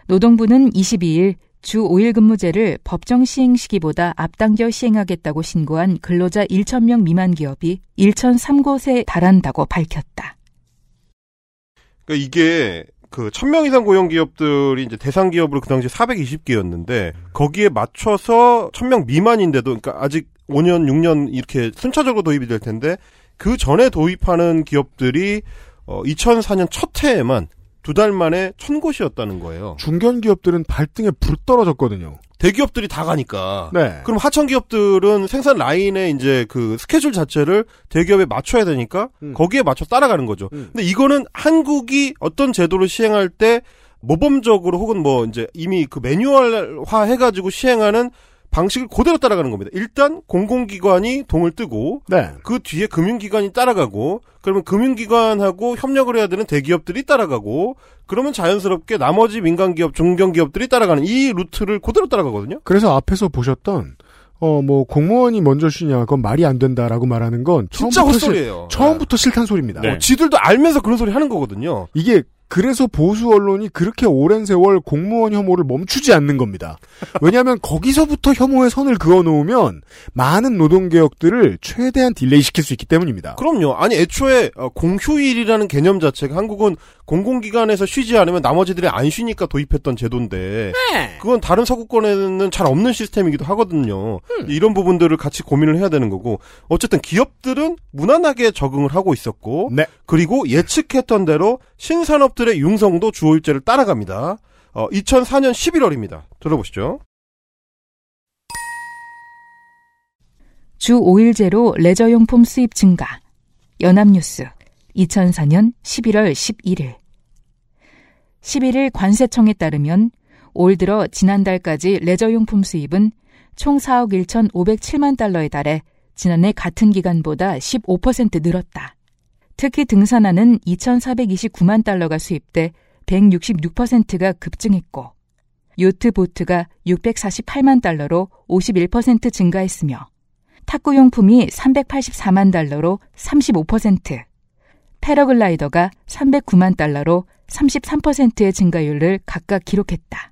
노동부는 이십이 일 주 오 일 근무제를 법정 시행 시기보다 앞당겨 시행하겠다고 신고한 근로자 천 명 미만 기업이 천삼 곳에 달한다고 밝혔다. 그러니까 이게 그 천 명 이상 고용 기업들이 이제 대상 기업으로 그 당시 사백이십 개였는데 거기에 맞춰서 천 명 미만인데도 그러니까 아직 오 년, 육 년 이렇게 순차적으로 도입이 될 텐데 그 전에 도입하는 기업들이 어, 이천사 년 첫 해에만 두 달 만에 천 곳이었다는 거예요. 중견 기업들은 발등에 불 떨어졌거든요. 대기업들이 다 가니까. 네. 그럼 하청 기업들은 생산 라인의 이제 그 스케줄 자체를 대기업에 맞춰야 되니까 음. 거기에 맞춰 따라가는 거죠. 음. 근데 이거는 한국이 어떤 제도를 시행할 때 모범적으로 혹은 뭐 이제 이미 그 매뉴얼화 해가지고 시행하는 방식을 그대로 따라가는 겁니다. 일단 공공기관이 동을 뜨고 네. 그 뒤에 금융기관이 따라가고 그러면 금융기관하고 협력을 해야 되는 대기업들이 따라가고 그러면 자연스럽게 나머지 민간기업, 중견기업들이 따라가는 이 루트를 그대로 따라가거든요. 그래서 앞에서 보셨던 어 뭐 공무원이 먼저 쉬냐 그건 말이 안 된다라고 말하는 건 진짜 헛소리예요. 처음부터 네. 싫단 소리입니다. 네. 어, 지들도 알면서 그런 소리 하는 거거든요. 이게 그래서 보수 언론이 그렇게 오랜 세월 공무원 혐오를 멈추지 않는 겁니다. 왜냐하면 거기서부터 혐오의 선을 그어놓으면 많은 노동개혁들을 최대한 딜레이시킬 수 있기 때문입니다. 그럼요. 아니 애초에 공휴일이라는 개념 자체가 한국은 공공기관에서 쉬지 않으면 나머지들이 안 쉬니까 도입했던 제도인데 그건 다른 서구권에는 잘 없는 시스템이기도 하거든요. 음. 이런 부분들을 같이 고민을 해야 되는 거고 어쨌든 기업들은 무난하게 적응을 하고 있었고 네. 그리고 예측했던 대로 신산업들 의 융성도 주호일제를 따라갑니다. 어, 이천사년 십일월입니다. 들어보시죠. 주 오일제로 레저용품 수입 증가. 연합뉴스 이천사년 십일월 십일일. 십일일 관세청에 따르면 올 들어 지난달까지 레저용품 수입은 총 사억 천오백칠만 달러에 달해 지난해 같은 기간보다 십오 퍼센트 늘었다. 특히 등산화는 이천사백이십구만 달러가 수입돼 백육십육 퍼센트가 급증했고 요트 보트가 육백사십팔만 달러로 오십일 퍼센트 증가했으며 탁구용품이 삼백팔십사만 달러로 삼십오 퍼센트, 패러글라이더가 삼백구만 달러로 삼십삼 퍼센트의 증가율을 각각 기록했다.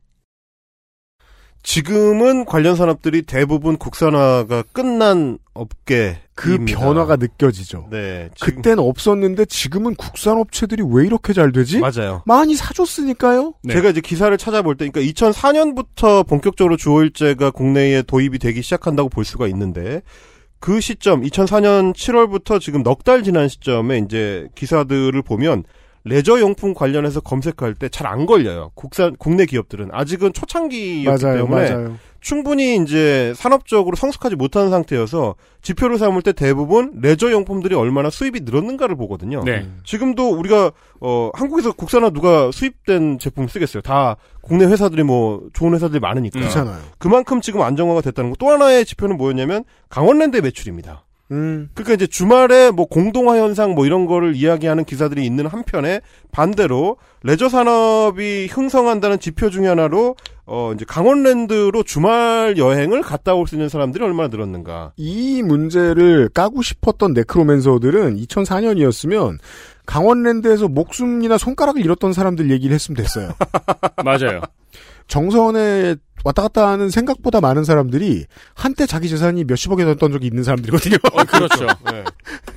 지금은 관련 산업들이 대부분 국산화가 끝난 업계 그 입니다. 변화가 느껴지죠. 네, 그때는 없었는데 지금은 국산 업체들이 왜 이렇게 잘 되지? 맞아요. 많이 사줬으니까요. 네. 제가 이제 기사를 찾아볼 때, 그러니까 이천사년부터 본격적으로 주호일제가 국내에 도입이 되기 시작한다고 볼 수가 있는데 그 시점 이천사년 칠월부터 지금 넉 달 지난 시점에 이제 기사들을 보면. 레저 용품 관련해서 검색할 때 잘 안 걸려요. 국산 국내 기업들은 아직은 초창기였기 맞아요, 때문에 맞아요. 충분히 이제 산업적으로 성숙하지 못한 상태여서 지표를 삼을 때 대부분 레저 용품들이 얼마나 수입이 늘었는가를 보거든요. 네. 지금도 우리가 어 한국에서 국산화 누가 수입된 제품 쓰겠어요. 다 국내 회사들이 뭐 좋은 회사들이 많으니까. 그렇잖아요. 그만큼 지금 안정화가 됐다는 거. 또 하나의 지표는 뭐였냐면 강원랜드의 매출입니다. 음. 그러니까 이제 주말에 뭐 공동화 현상 뭐 이런 거를 이야기하는 기사들이 있는 한편에 반대로 레저 산업이 흥성한다는 지표 중에 하나로 어 이제 강원랜드로 주말 여행을 갔다 올 수 있는 사람들이 얼마나 늘었는가. 이 문제를 까고 싶었던 네크로맨서들은 이천사년이었으면 강원랜드에서 목숨이나 손가락을 잃었던 사람들 얘기를 했으면 됐어요. 맞아요. 정선에 왔다 갔다 하는 생각보다 많은 사람들이 한때 자기 재산이 몇십억에 됐던 적이 있는 사람들이거든요. 어, 그렇죠. 네.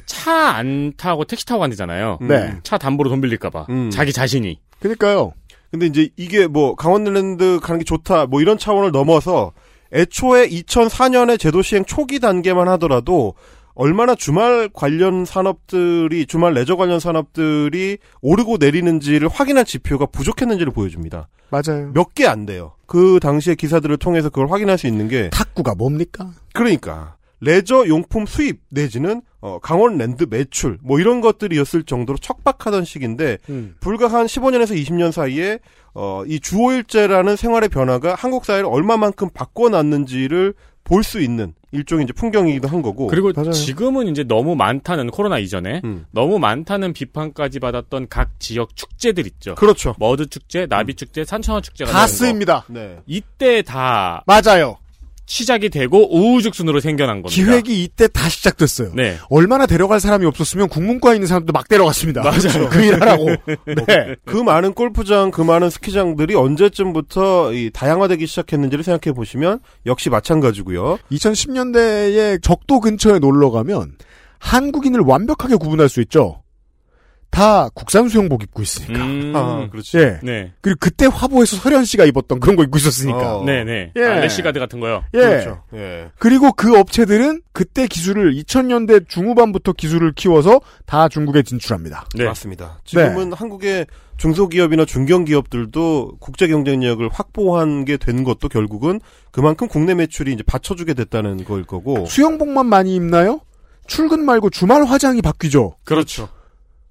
차 안 타고 택시 타고 간대잖아요. 네. 차 담보로 돈 빌릴까봐. 음. 자기 자신이. 그러니까요. 근데 이제 이게 뭐 강원랜드 가는 게 좋다 뭐 이런 차원을 넘어서 애초에 이천사년에 제도 시행 초기 단계만 하더라도 얼마나 주말 관련 산업들이 주말 레저 관련 산업들이 오르고 내리는지를 확인할 지표가 부족했는지를 보여줍니다. 맞아요. 몇 개 안 돼요. 그 당시의 기사들을 통해서 그걸 확인할 수 있는 게 탁구가 뭡니까? 그러니까 레저 용품 수입 내지는 어, 강원랜드 매출 뭐 이런 것들이었을 정도로 척박하던 시기인데 음. 불과 한 십오년에서 이십년 사이에 어, 이 주오일제라는 생활의 변화가 한국 사회를 얼마만큼 바꿔놨는지를 볼 수 있는 일종의 이제 풍경이기도 한 거고. 그리고 맞아요. 지금은 이제 너무 많다는 코로나 이전에 음. 너무 많다는 비판까지 받았던 각 지역 축제들 있죠. 그렇죠. 머드 축제, 나비 축제, 산천어 축제가 다 쓰입니다. 네. 이때 다 맞아요. 시작이 되고 우후죽순으로 생겨난 겁니다. 기획이 이때 다 시작됐어요. 네. 얼마나 데려갈 사람이 없었으면 국문과에 있는 사람도 막 데려갔습니다. 맞아요. 그 일하라고. 네. 그 많은 골프장, 그 많은 스키장들이 언제쯤부터 이 다양화되기 시작했는지를 생각해 보시면 역시 마찬가지고요. 이천십년대에 적도 근처에 놀러 가면 한국인을 완벽하게 구분할 수 있죠. 다 국산 수영복 입고 있으니까. 음, 아, 그렇지. 예. 네. 그리고 그때 화보에서 서련 씨가 입었던 그런 거 입고 있었으니까. 어. 네네. 예. 아, 래시가드 같은 거요. 예. 그렇죠. 예. 그리고 그 업체들은 그때 기술을 이천년대 중후반부터 기술을 키워서 다 중국에 진출합니다. 네. 맞습니다. 지금은 네. 한국의 중소기업이나 중견기업들도 국제 경쟁력을 확보한 게 된 것도 결국은 그만큼 국내 매출이 이제 받쳐주게 됐다는 거일 거고. 수영복만 많이 입나요? 출근 말고 주말 화장이 바뀌죠. 그렇죠.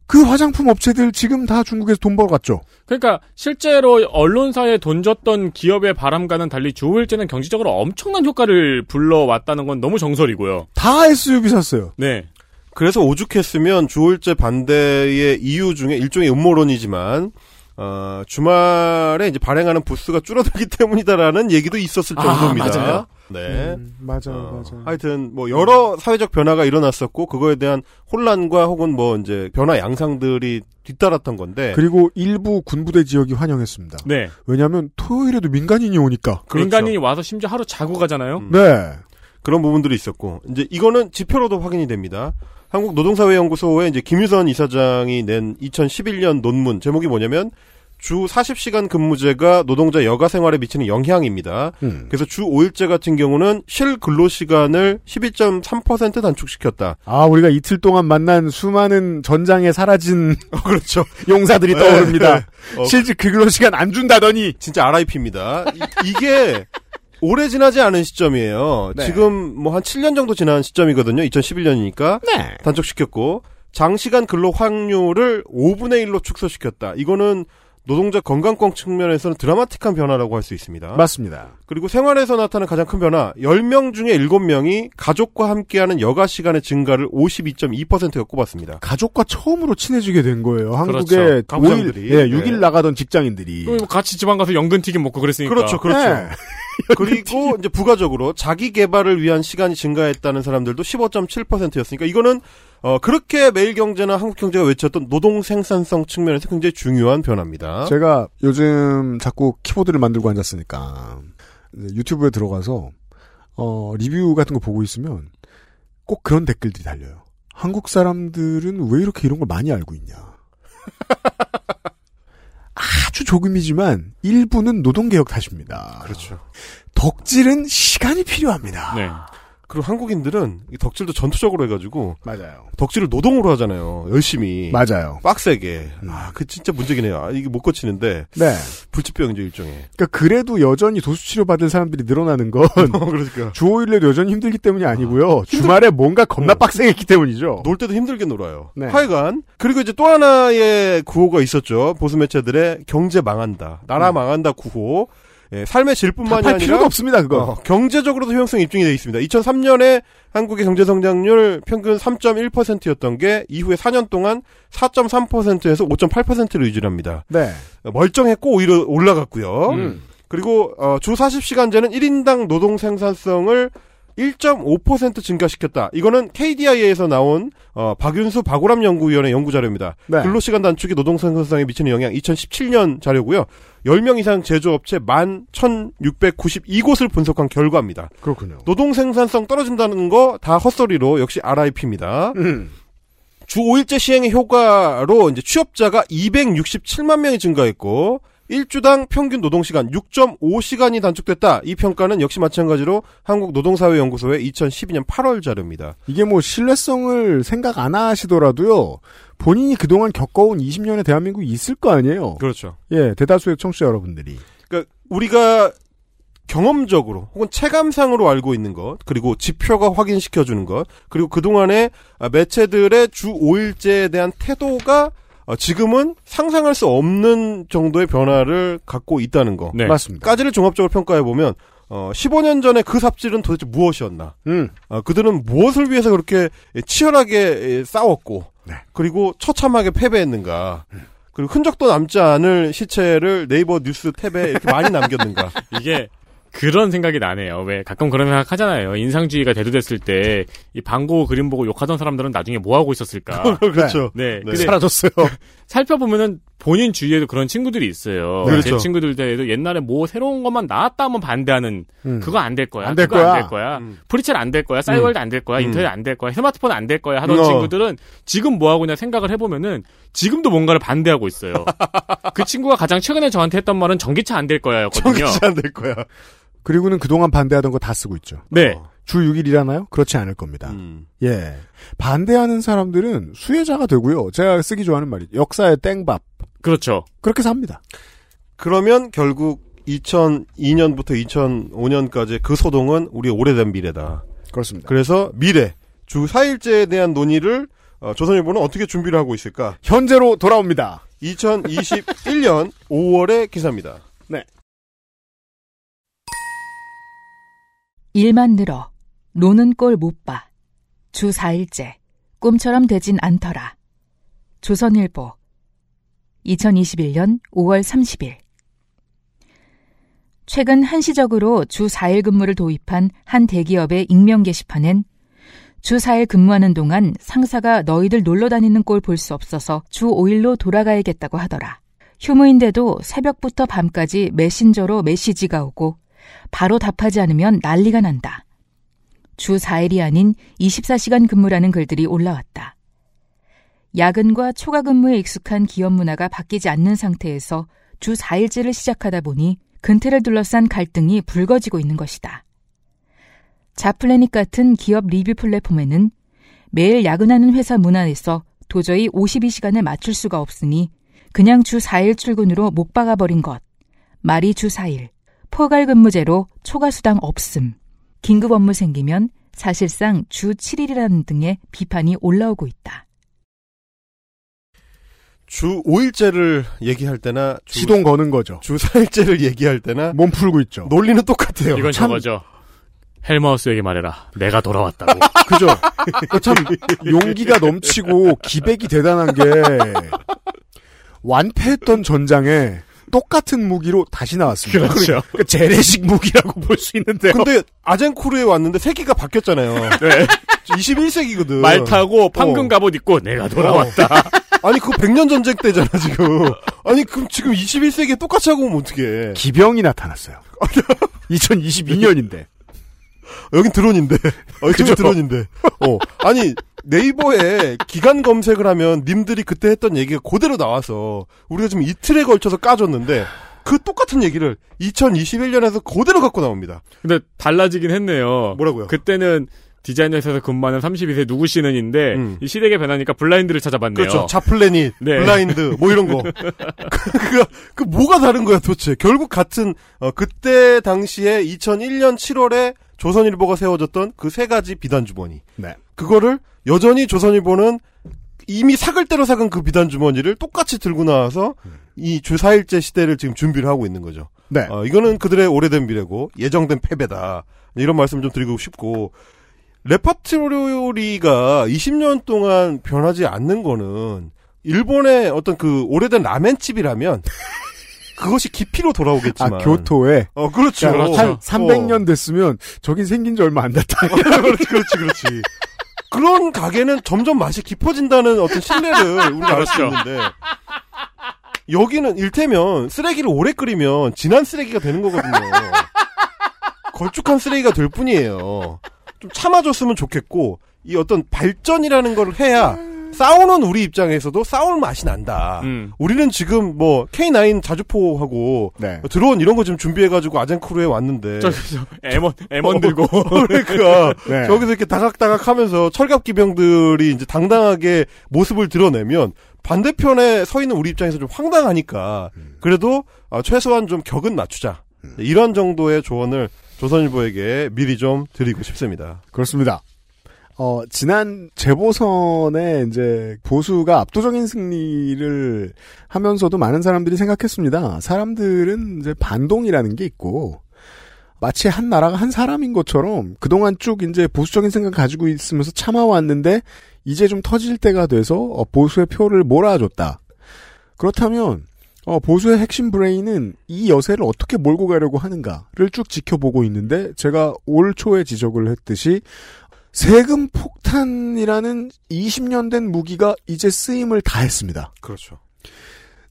그 화장품 업체들 지금 다 중국에서 돈 벌어갔죠. 그러니까 실제로 언론사에 돈 줬던 기업의 바람과는 달리 주일제는 경제적으로 엄청난 효과를 불러왔다는 건 너무 정설이고요. 다 에스유브이 샀어요. 네. 그래서 오죽했으면 주일제 반대의 이유 중에 일종의 음모론이지만 어, 주말에 이제 발행하는 부스가 줄어들기 때문이다라는 얘기도 있었을 아, 정도입니다. 맞아요. 네, 음, 맞아요, 어, 맞아요. 하여튼 뭐 여러 사회적 변화가 일어났었고 그거에 대한 혼란과 혹은 뭐 이제 변화 양상들이 뒤따랐던 건데. 그리고 일부 군부대 지역이 환영했습니다. 네. 왜냐하면 토요일에도 민간인이 오니까. 그렇죠. 민간인이 와서 심지어 하루 자고 가잖아요. 음, 네. 그런 부분들이 있었고 이제 이거는 지표로도 확인이 됩니다. 한국노동사회연구소의 이제 김유선 이사장이 낸 이천십일 년 논문 제목이 뭐냐면 주 사십 시간 근무제가 노동자 여가 생활에 미치는 영향입니다. 음. 그래서 주 오 일제 같은 경우는 실 근로시간을 십이 점 삼 퍼센트 단축시켰다. 아, 우리가 이틀 동안 만난 수많은 전장에 사라진 어, 그렇죠. 용사들이 떠오릅니다. 네, 네. 어, 실제 그 근로시간 안 준다더니 진짜 알아이피입니다. 이, 이게 오래 지나지 않은 시점이에요. 네. 지금 뭐 한 칠 년 정도 지난 시점이거든요. 이천십일 년이니까 네. 단축시켰고 장시간 근로 확률을 오분의 일로 축소시켰다. 이거는 노동자 건강권 측면에서는 드라마틱한 변화라고 할 수 있습니다. 맞습니다. 그리고 생활에서 나타나는 가장 큰 변화 열 명 중에 일곱 명이 가족과 함께하는 여가 시간의 증가를 오십이 점 이 퍼센트가 꼽았습니다. 가족과 처음으로 친해지게 된 거예요. 한국의 그렇죠. 오 일, 예, 육 일 네. 나가던 직장인들이. 같이 지방 가서 연근튀김 먹고 그랬으니까. 그렇죠. 그렇죠. 네. 그리고 이제 부가적으로 자기 개발을 위한 시간이 증가했다는 사람들도 십오 점 칠 퍼센트였으니까 이거는 어 그렇게 매일경제나 한국경제가 외쳤던 노동 생산성 측면에서 굉장히 중요한 변화입니다. 제가 요즘 자꾸 키보드를 만들고 앉았으니까 유튜브에 들어가서 어 리뷰 같은 거 보고 있으면 꼭 그런 댓글들이 달려요. 한국 사람들은 왜 이렇게 이런 걸 많이 알고 있냐. 아주 조금이지만 일부는 노동개혁 탓입니다. 그렇죠. 덕질은 시간이 필요합니다. 네. 그리고 한국인들은 덕질도 전투적으로 해가지고 맞아요. 덕질을 노동으로 하잖아요. 열심히. 맞아요. 빡세게. 음. 아, 그 진짜 문제긴 해요. 아, 이게 못 고치는데. 네. 불치병이죠 일종의. 그러니까 그래도 여전히 도수치료 받을 사람들이 늘어나는 건 어, 그러니까. 주 오 일에도 여전히 힘들기 때문이 아니고요. 아, 힘들... 주말에 뭔가 겁나 어. 빡세게 했기 때문이죠. 놀 때도 힘들게 놀아요. 네. 하여간 그리고 이제 또 하나의 구호가 있었죠. 보수 매체들의 경제 망한다. 나라 음. 망한다 구호. 예, 삶의 질뿐만이 아니라 필요도 없습니다. 그거 어, 경제적으로도 효용성이 입증이 되어 있습니다. 이천삼 년에 한국의 경제 성장률 평균 삼 점 일 퍼센트였던 게 이후에 사 년 동안 사 점 삼 퍼센트에서 오 점 팔 퍼센트로 유지합니다. 네, 멀쩡했고 오히려 올라갔고요. 음. 그리고 어, 주 사십 시간제는 일 인당 노동 생산성을 일 점 오 퍼센트 증가시켰다. 이거는 케이디아이에서 나온 어, 박윤수, 박우람 연구위원회 연구자료입니다. 네. 근로시간 단축이 노동생산성에 미치는 영향 이천십칠 년 자료고요. 열 명 이상 제조업체 만 천육백구십이 곳을 분석한 결과입니다. 그렇군요. 노동생산성 떨어진다는 거 다 헛소리로 역시 알아이피입니다. 음. 주 오 일제 시행의 효과로 이제 취업자가 이백육십칠만 명이 증가했고 일 주당 평균 노동시간 육 점 오 시간이 단축됐다. 이 평가는 역시 마찬가지로 한국노동사회연구소의 이천십이 년 팔월 자료입니다. 이게 뭐 신뢰성을 생각 안 하시더라도요. 본인이 그동안 겪어온 이십 년의 대한민국이 있을 거 아니에요. 그렇죠. 예, 대다수의 청취자 여러분들이. 그러니까 우리가 경험적으로 혹은 체감상으로 알고 있는 것 그리고 지표가 확인시켜주는 것 그리고 그동안의 매체들의 주 오 일제에 대한 태도가 지금은 상상할 수 없는 정도의 변화를 갖고 있다는 거. 네. 맞습니다. 까지를 종합적으로 평가해보면 어, 십오 년 전에 그 삽질은 도대체 무엇이었나. 음. 어, 그들은 무엇을 위해서 그렇게 치열하게 싸웠고 네. 그리고 처참하게 패배했는가. 음. 그리고 흔적도 남지 않을 시체를 네이버 뉴스 탭에 이렇게 많이 남겼는가. 이게 그런 생각이 나네요. 왜 가끔 그런 생각 하잖아요. 인상주의가 대두됐을 때 이 방고 그림 보고 욕하던 사람들은 나중에 뭐 하고 있었을까? 그렇죠. 네, 네. 네. 사라졌어요. 살펴보면은 본인 주위에도 그런 친구들이 있어요. 네. 그렇죠. 제 친구들 때에도 옛날에 뭐 새로운 것만 나왔다 하면 반대하는 음. 그거 안 될 거야. 안 될 거야. 안 될 거야. 음. 프리첼 안 될 거야. 싸이월드 안 될 거야. 음. 인터넷 안 될 거야. 스마트폰 안 될 거야. 하던 어. 친구들은 지금 뭐 하고 있냐 생각을 해보면은 지금도 뭔가를 반대하고 있어요. 그 친구가 가장 최근에 저한테 했던 말은 전기차 안 될 거야였거든요. 전기차 안 될 거야. 그리고는 그동안 반대하던 거 다 쓰고 있죠. 네. 어. 주 육 일이라나요? 그렇지 않을 겁니다. 음. 예. 반대하는 사람들은 수혜자가 되고요. 제가 쓰기 좋아하는 말이 역사의 땡밥. 그렇죠. 그렇게 삽니다. 그러면 결국 이천이 년부터 이천오 년까지 그 소동은 우리의 오래된 미래다. 그렇습니다. 그래서 미래, 주 사 일제에 대한 논의를 어, 조선일보는 어떻게 준비를 하고 있을까? 현재로 돌아옵니다. 이천이십일 년 오월의 기사입니다. 네. 일만 늘어 노는 꼴 못 봐. 주 사 일째 꿈처럼 되진 않더라. 조선일보 이천이십일 년 오월 삼십일. 최근 한시적으로 주 사 일 근무를 도입한 한 대기업의 익명 게시판엔 주 사 일 근무하는 동안 상사가 너희들 놀러 다니는 꼴 볼 수 없어서 주 오 일로 돌아가야겠다고 하더라. 휴무인데도 새벽부터 밤까지 메신저로 메시지가 오고 바로 답하지 않으면 난리가 난다. 주 사 일이 아닌 이십사 시간 근무라는 글들이 올라왔다. 야근과 초과 근무에 익숙한 기업 문화가 바뀌지 않는 상태에서 주 사 일제를 시작하다 보니 근태를 둘러싼 갈등이 불거지고 있는 것이다. 자플래닛 같은 기업 리뷰 플랫폼에는 매일 야근하는 회사 문화에서 도저히 오십이 시간을 맞출 수가 없으니 그냥 주 사 일 출근으로 못 박아버린 것, 말이 주 사 일, 포괄 근무제로 초과 수당 없음, 긴급 업무 생기면 사실상 주 칠 일이라는 등의 비판이 올라오고 있다. 주 오 일째를 얘기할 때나 주, 시동 거는 거죠. 주 사 일째를 얘기할 때나 몸 풀고 있죠. 논리는 똑같아요. 이건 참... 저거죠. 헬마우스에게 말해라. 내가 돌아왔다고. 그죠. 참 용기가 넘치고 기백이 대단한 게 완패했던 전장에 똑같은 무기로 다시 나왔습니다. 그렇죠. 그러니까 재래식 무기라고 볼 수 있는데요. 근데 아젠코르에 왔는데 세기가 바뀌었잖아요. 네. 이십일 세기거든. 말 타고 판금 어. 갑옷 입고 내가 돌아왔다. 어. 아니 그거 백 년 전쟁 때잖아 지금. 아니 그럼 지금 이십일 세기에 똑같이 하고 오면 어떡해. 기병이 나타났어요. 이천이십이 년인데. 여긴 드론인데. 어, 여긴 드론인데. 어. 아니 네이버에 기간 검색을 하면 님들이 그때 했던 얘기가 그대로 나와서 우리가 지금 이틀에 걸쳐서 까줬는데 그 똑같은 얘기를 이천이십일 년에서 그대로 갖고 나옵니다. 근데 달라지긴 했네요. 뭐라고요? 그때는 디자인 회사에서 근무하는 서른두 살 누구시는인데 음. 이 시대가 변하니까 블라인드를 찾아봤네요. 그렇죠. 자플래닛, 네. 블라인드 뭐 이런 거. 그, 그 뭐가 다른 거야 도대체. 결국 같은 어, 그때 당시에 이천일 년 칠월에 조선일보가 세워졌던 그 세 가지 비단주머니. 네. 그거를 여전히 조선일보는 이미 삭을 때로 삭은 그 비단주머니를 똑같이 들고 나와서 음. 이 주 사 일제 시대를 지금 준비를 하고 있는 거죠. 네. 어, 이거는 그들의 오래된 미래고 예정된 패배다. 이런 말씀 좀 드리고 싶고 레퍼토리가 이십 년 동안 변하지 않는 거는 일본의 어떤 그 오래된 라멘집이라면 그것이 깊이로 돌아오겠지만. 아, 교토에? 어, 그렇죠. 그러니까 한 삼백 년 됐으면 저긴 생긴 지 얼마 안 됐다. 그렇지, 그렇지, 그렇지. 그런 가게는 점점 맛이 깊어진다는 어떤 신뢰를 우리가 알 수 있는데. 여기는 일테면 쓰레기를 오래 끓이면 진한 쓰레기가 되는 거거든요. 걸쭉한 쓰레기가 될 뿐이에요. 좀 참아줬으면 좋겠고 이 어떤 발전이라는 걸 해야 싸우는 우리 입장에서도 싸울 맛이 난다. 음. 우리는 지금 뭐 케이나인 자주포하고 네. 드론 이런 거 지금 준비해가지고 아젠크루에 왔는데 저, 저, M 원, M 원 들고 어, 그러니까 네. 저기서 이렇게 다각다각하면서 철갑기병들이 이제 당당하게 모습을 드러내면 반대편에 서 있는 우리 입장에서 좀 황당하니까 음. 그래도 아, 최소한 좀 격은 낮추자. 음. 이런 정도의 조언을 조선일보에게 미리 좀 드리고 싶습니다. 그렇습니다. 어, 지난 재보선에 이제 보수가 압도적인 승리를 하면서도 많은 사람들이 생각했습니다. 사람들은 이제 반동이라는 게 있고, 마치 한 나라가 한 사람인 것처럼 그동안 쭉 이제 보수적인 생각 가지고 있으면서 참아왔는데, 이제 좀 터질 때가 돼서 보수의 표를 몰아줬다. 그렇다면, 어, 보수의 핵심 브레인은 이 여세를 어떻게 몰고 가려고 하는가를 쭉 지켜보고 있는데 제가 올 초에 지적을 했듯이 세금 폭탄이라는 이십 년 된 무기가 이제 쓰임을 다 했습니다. 그렇죠.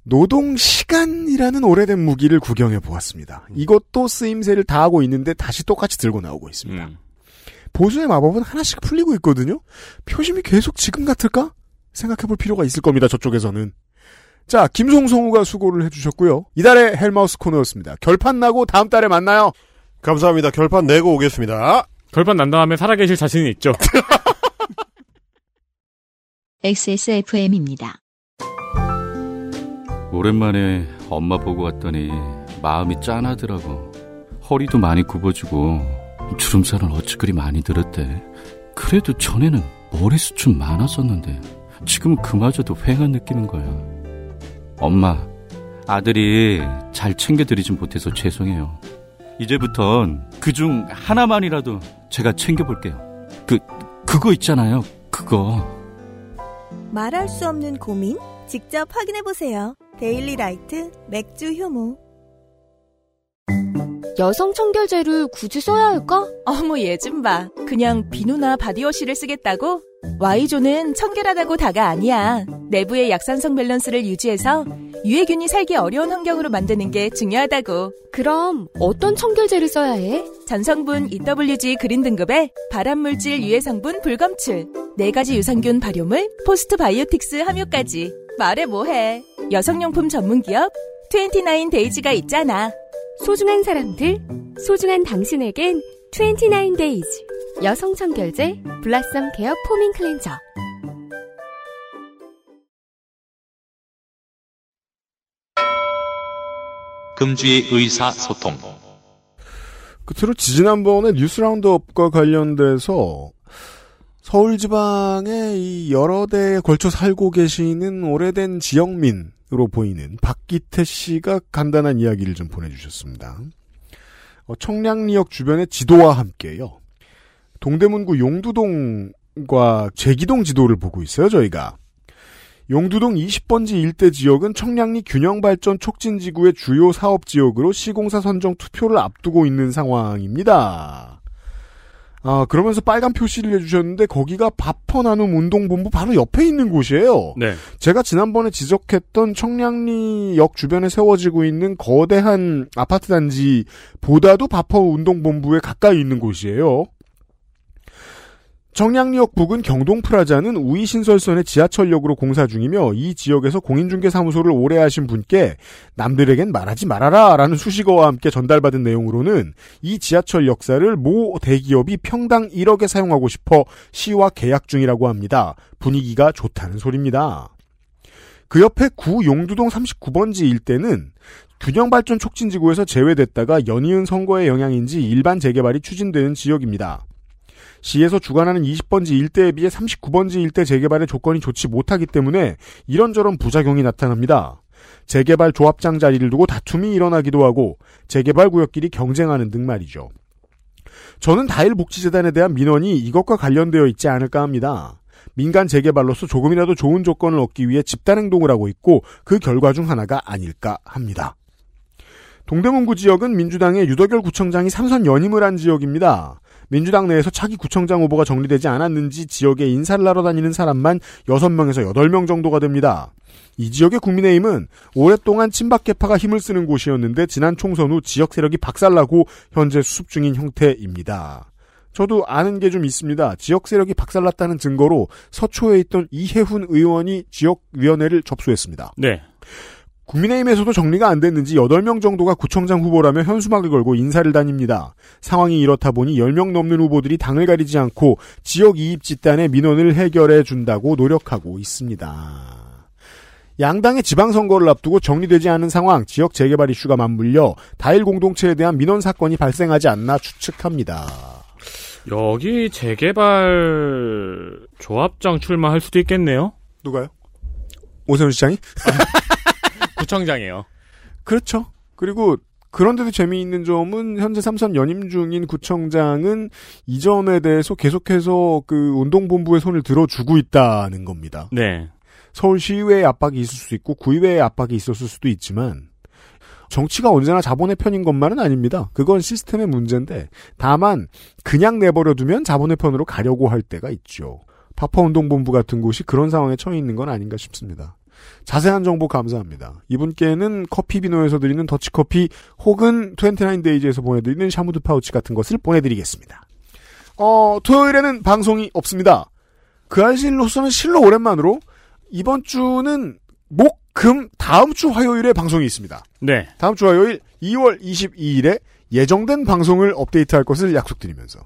노동 시간이라는 오래된 무기를 구경해 보았습니다. 음. 이것도 쓰임새를 다 하고 있는데 다시 똑같이 들고 나오고 있습니다. 음. 보수의 마법은 하나씩 풀리고 있거든요. 표심이 계속 지금 같을까? 생각해 볼 필요가 있을 겁니다. 저쪽에서는. 자, 김송성우가 수고를 해주셨고요. 이달의 헬마우스 코너였습니다. 결판 나고 다음 달에 만나요. 감사합니다. 결판 내고 오겠습니다. 결판 난 다음에 살아계실 자신이 있죠. 엑스에스에프엠입니다. 오랜만에 엄마 보고 왔더니 마음이 짠하더라고. 허리도 많이 굽어지고 주름살은 어찌 그리 많이 들었대. 그래도 전에는 머리숱은 많았었는데 지금 그마저도 휑한 느낌인 거야. 엄마, 아들이 잘 챙겨드리진 못해서 죄송해요. 이제부턴 그중 하나만이라도 제가 챙겨볼게요. 그, 그거 있잖아요, 그거. 말할 수 없는 고민? 직접 확인해보세요. 데일리라이트 맥주 효모. 여성 청결제를 굳이 써야 할까? 어머, 얘 좀 봐. 그냥 비누나 바디워시를 쓰겠다고? Y존은 청결하다고 다가 아니야. 내부의 약산성 밸런스를 유지해서 유해균이 살기 어려운 환경으로 만드는 게 중요하다고. 그럼 어떤 청결제를 써야 해? 전성분 이더블유지 그린 등급에 발암물질 유해성분 불검출, 네 가지 유산균 발효물, 포스트바이오틱스 함유까지. 말해 뭐해. 여성용품 전문기업 이십구 데이즈가 있잖아. 소중한 사람들, 소중한 당신에겐 이십구 데이즈 여성 청결제 블라썸케어 포밍 클렌저. 금주의 의사소통. 끝으로 지난번에 뉴스 라운드업과 관련돼서 서울 지방에 이 여러 대에 걸쳐 살고 계시는 오래된 지역민으로 보이는 박기태 씨가 간단한 이야기를 좀 보내주셨습니다. 청량리역 주변의 지도와 함께요. 동대문구 용두동과 제기동 지도를 보고 있어요, 저희가. 용두동 이십 번지 일대 지역은 청량리 균형발전 촉진지구의 주요 사업지역으로 시공사 선정 투표를 앞두고 있는 상황입니다. 아, 그러면서 빨간 표시를 해주셨는데 거기가 밥퍼 나눔 운동본부 바로 옆에 있는 곳이에요. 네. 제가 지난번에 지적했던 청량리역 주변에 세워지고 있는 거대한 아파트 단지보다도 밥퍼 운동본부에 가까이 있는 곳이에요. 청량리역 북은 경동프라자는 우이신설선의 지하철역으로 공사 중이며 이 지역에서 공인중개사무소를 오래 하신 분께 남들에겐 말하지 말아라 라는 수식어와 함께 전달받은 내용으로는 이 지하철 역사를 모 대기업이 평당 일억에 사용하고 싶어 시와 계약 중이라고 합니다. 분위기가 좋다는 소리입니다. 그 옆에 구 용두동 삼십구 번지 일대는 균형발전 촉진지구에서 제외됐다가 연이은 선거의 영향인지 일반 재개발이 추진되는 지역입니다. 시에서 주관하는 이십 번지 일대에 비해 삼십구 번지 일대 재개발의 조건이 좋지 못하기 때문에 이런저런 부작용이 나타납니다. 재개발 조합장 자리를 두고 다툼이 일어나기도 하고 재개발 구역끼리 경쟁하는 등 말이죠. 저는 다일복지재단에 대한 민원이 이것과 관련되어 있지 않을까 합니다. 민간 재개발로서 조금이라도 좋은 조건을 얻기 위해 집단행동을 하고 있고 그 결과 중 하나가 아닐까 합니다. 동대문구 지역은 민주당의 유덕열 구청장이 삼선 연임을 한 지역입니다. 민주당 내에서 차기 구청장 후보가 정리되지 않았는지 지역에 인사를 하러 다니는 사람만 여섯 명에서 여덟 명 정도가 됩니다. 이 지역의 국민의힘은 오랫동안 친박 계파가 힘을 쓰는 곳이었는데 지난 총선 후 지역 세력이 박살나고 현재 수습 중인 형태입니다. 저도 아는 게 좀 있습니다. 지역 세력이 박살났다는 증거로 서초에 있던 이혜훈 의원이 지역위원회를 접수했습니다. 네. 국민의힘에서도 정리가 안 됐는지 여덟 명 정도가 구청장 후보라며 현수막을 걸고 인사를 다닙니다. 상황이 이렇다 보니 열 명 넘는 후보들이 당을 가리지 않고 지역 이입 집단의 민원을 해결해 준다고 노력하고 있습니다. 양당의 지방선거를 앞두고 정리되지 않은 상황, 지역 재개발 이슈가 맞물려 다일 공동체에 대한 민원 사건이 발생하지 않나 추측합니다. 여기 재개발 조합장 출마할 수도 있겠네요? 누가요? 오세훈 시장이? 구청장이에요. 그렇죠. 그리고 그런데도 재미있는 점은 현재 삼선 연임 중인 구청장은 이 점에 대해서 계속해서 그 운동본부의 손을 들어주고 있다는 겁니다. 네. 서울시의회의 압박이 있을 수 있고 구의회의 압박이 있었을 수도 있지만 정치가 언제나 자본의 편인 것만은 아닙니다. 그건 시스템의 문제인데 다만 그냥 내버려두면 자본의 편으로 가려고 할 때가 있죠. 파파운동본부 같은 곳이 그런 상황에 처해 있는 건 아닌가 싶습니다. 자세한 정보 감사합니다. 이분께는 커피비노에서 드리는 더치커피 혹은 이십구 데이즈에서 보내드리는 샤무드 파우치 같은 것을 보내드리겠습니다. 어, 토요일에는 방송이 없습니다. 그 알실로서는 실로 오랜만으로 이번 주는 목, 금, 다음 주 화요일에 방송이 있습니다. 네. 다음 주 화요일 이월 이십이일에 예정된 방송을 업데이트할 것을 약속드리면서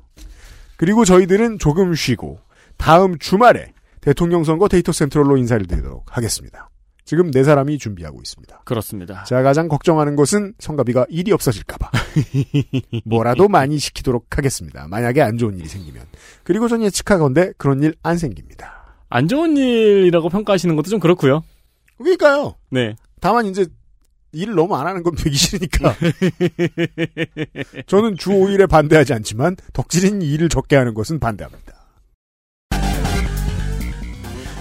그리고 저희들은 조금 쉬고 다음 주말에 대통령 선거 데이터 센트럴로 인사를 드리도록 하겠습니다. 지금 네 사람이 준비하고 있습니다. 그렇습니다. 제가 가장 걱정하는 것은 성가비가 일이 없어질까봐. 뭐라도 많이 시키도록 하겠습니다. 만약에 안 좋은 일이 생기면. 그리고 전 예측하건대 그런 일 안 생깁니다. 안 좋은 일이라고 평가하시는 것도 좀 그렇고요. 그러니까요. 네. 다만 이제 일을 너무 안 하는 건 되기 싫으니까. 저는 주 오 일에 반대하지 않지만 덕질인 일을 적게 하는 것은 반대합니다.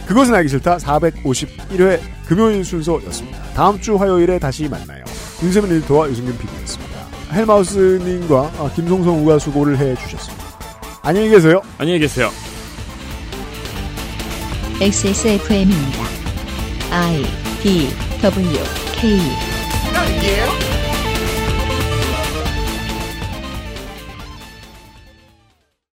그것은 알기 싫다 사백오십일 회 금요일 순서였습니다. 다음 주 화요일에 다시 만나요. 윤세민 에디터와 유승균 피디였습니다. 헬마우스님과 김송성 우가 수고를 해주셨습니다. 안녕히 계세요. 안녕히 계세요. 엑스에스에프엠입니다. I, D, W, K.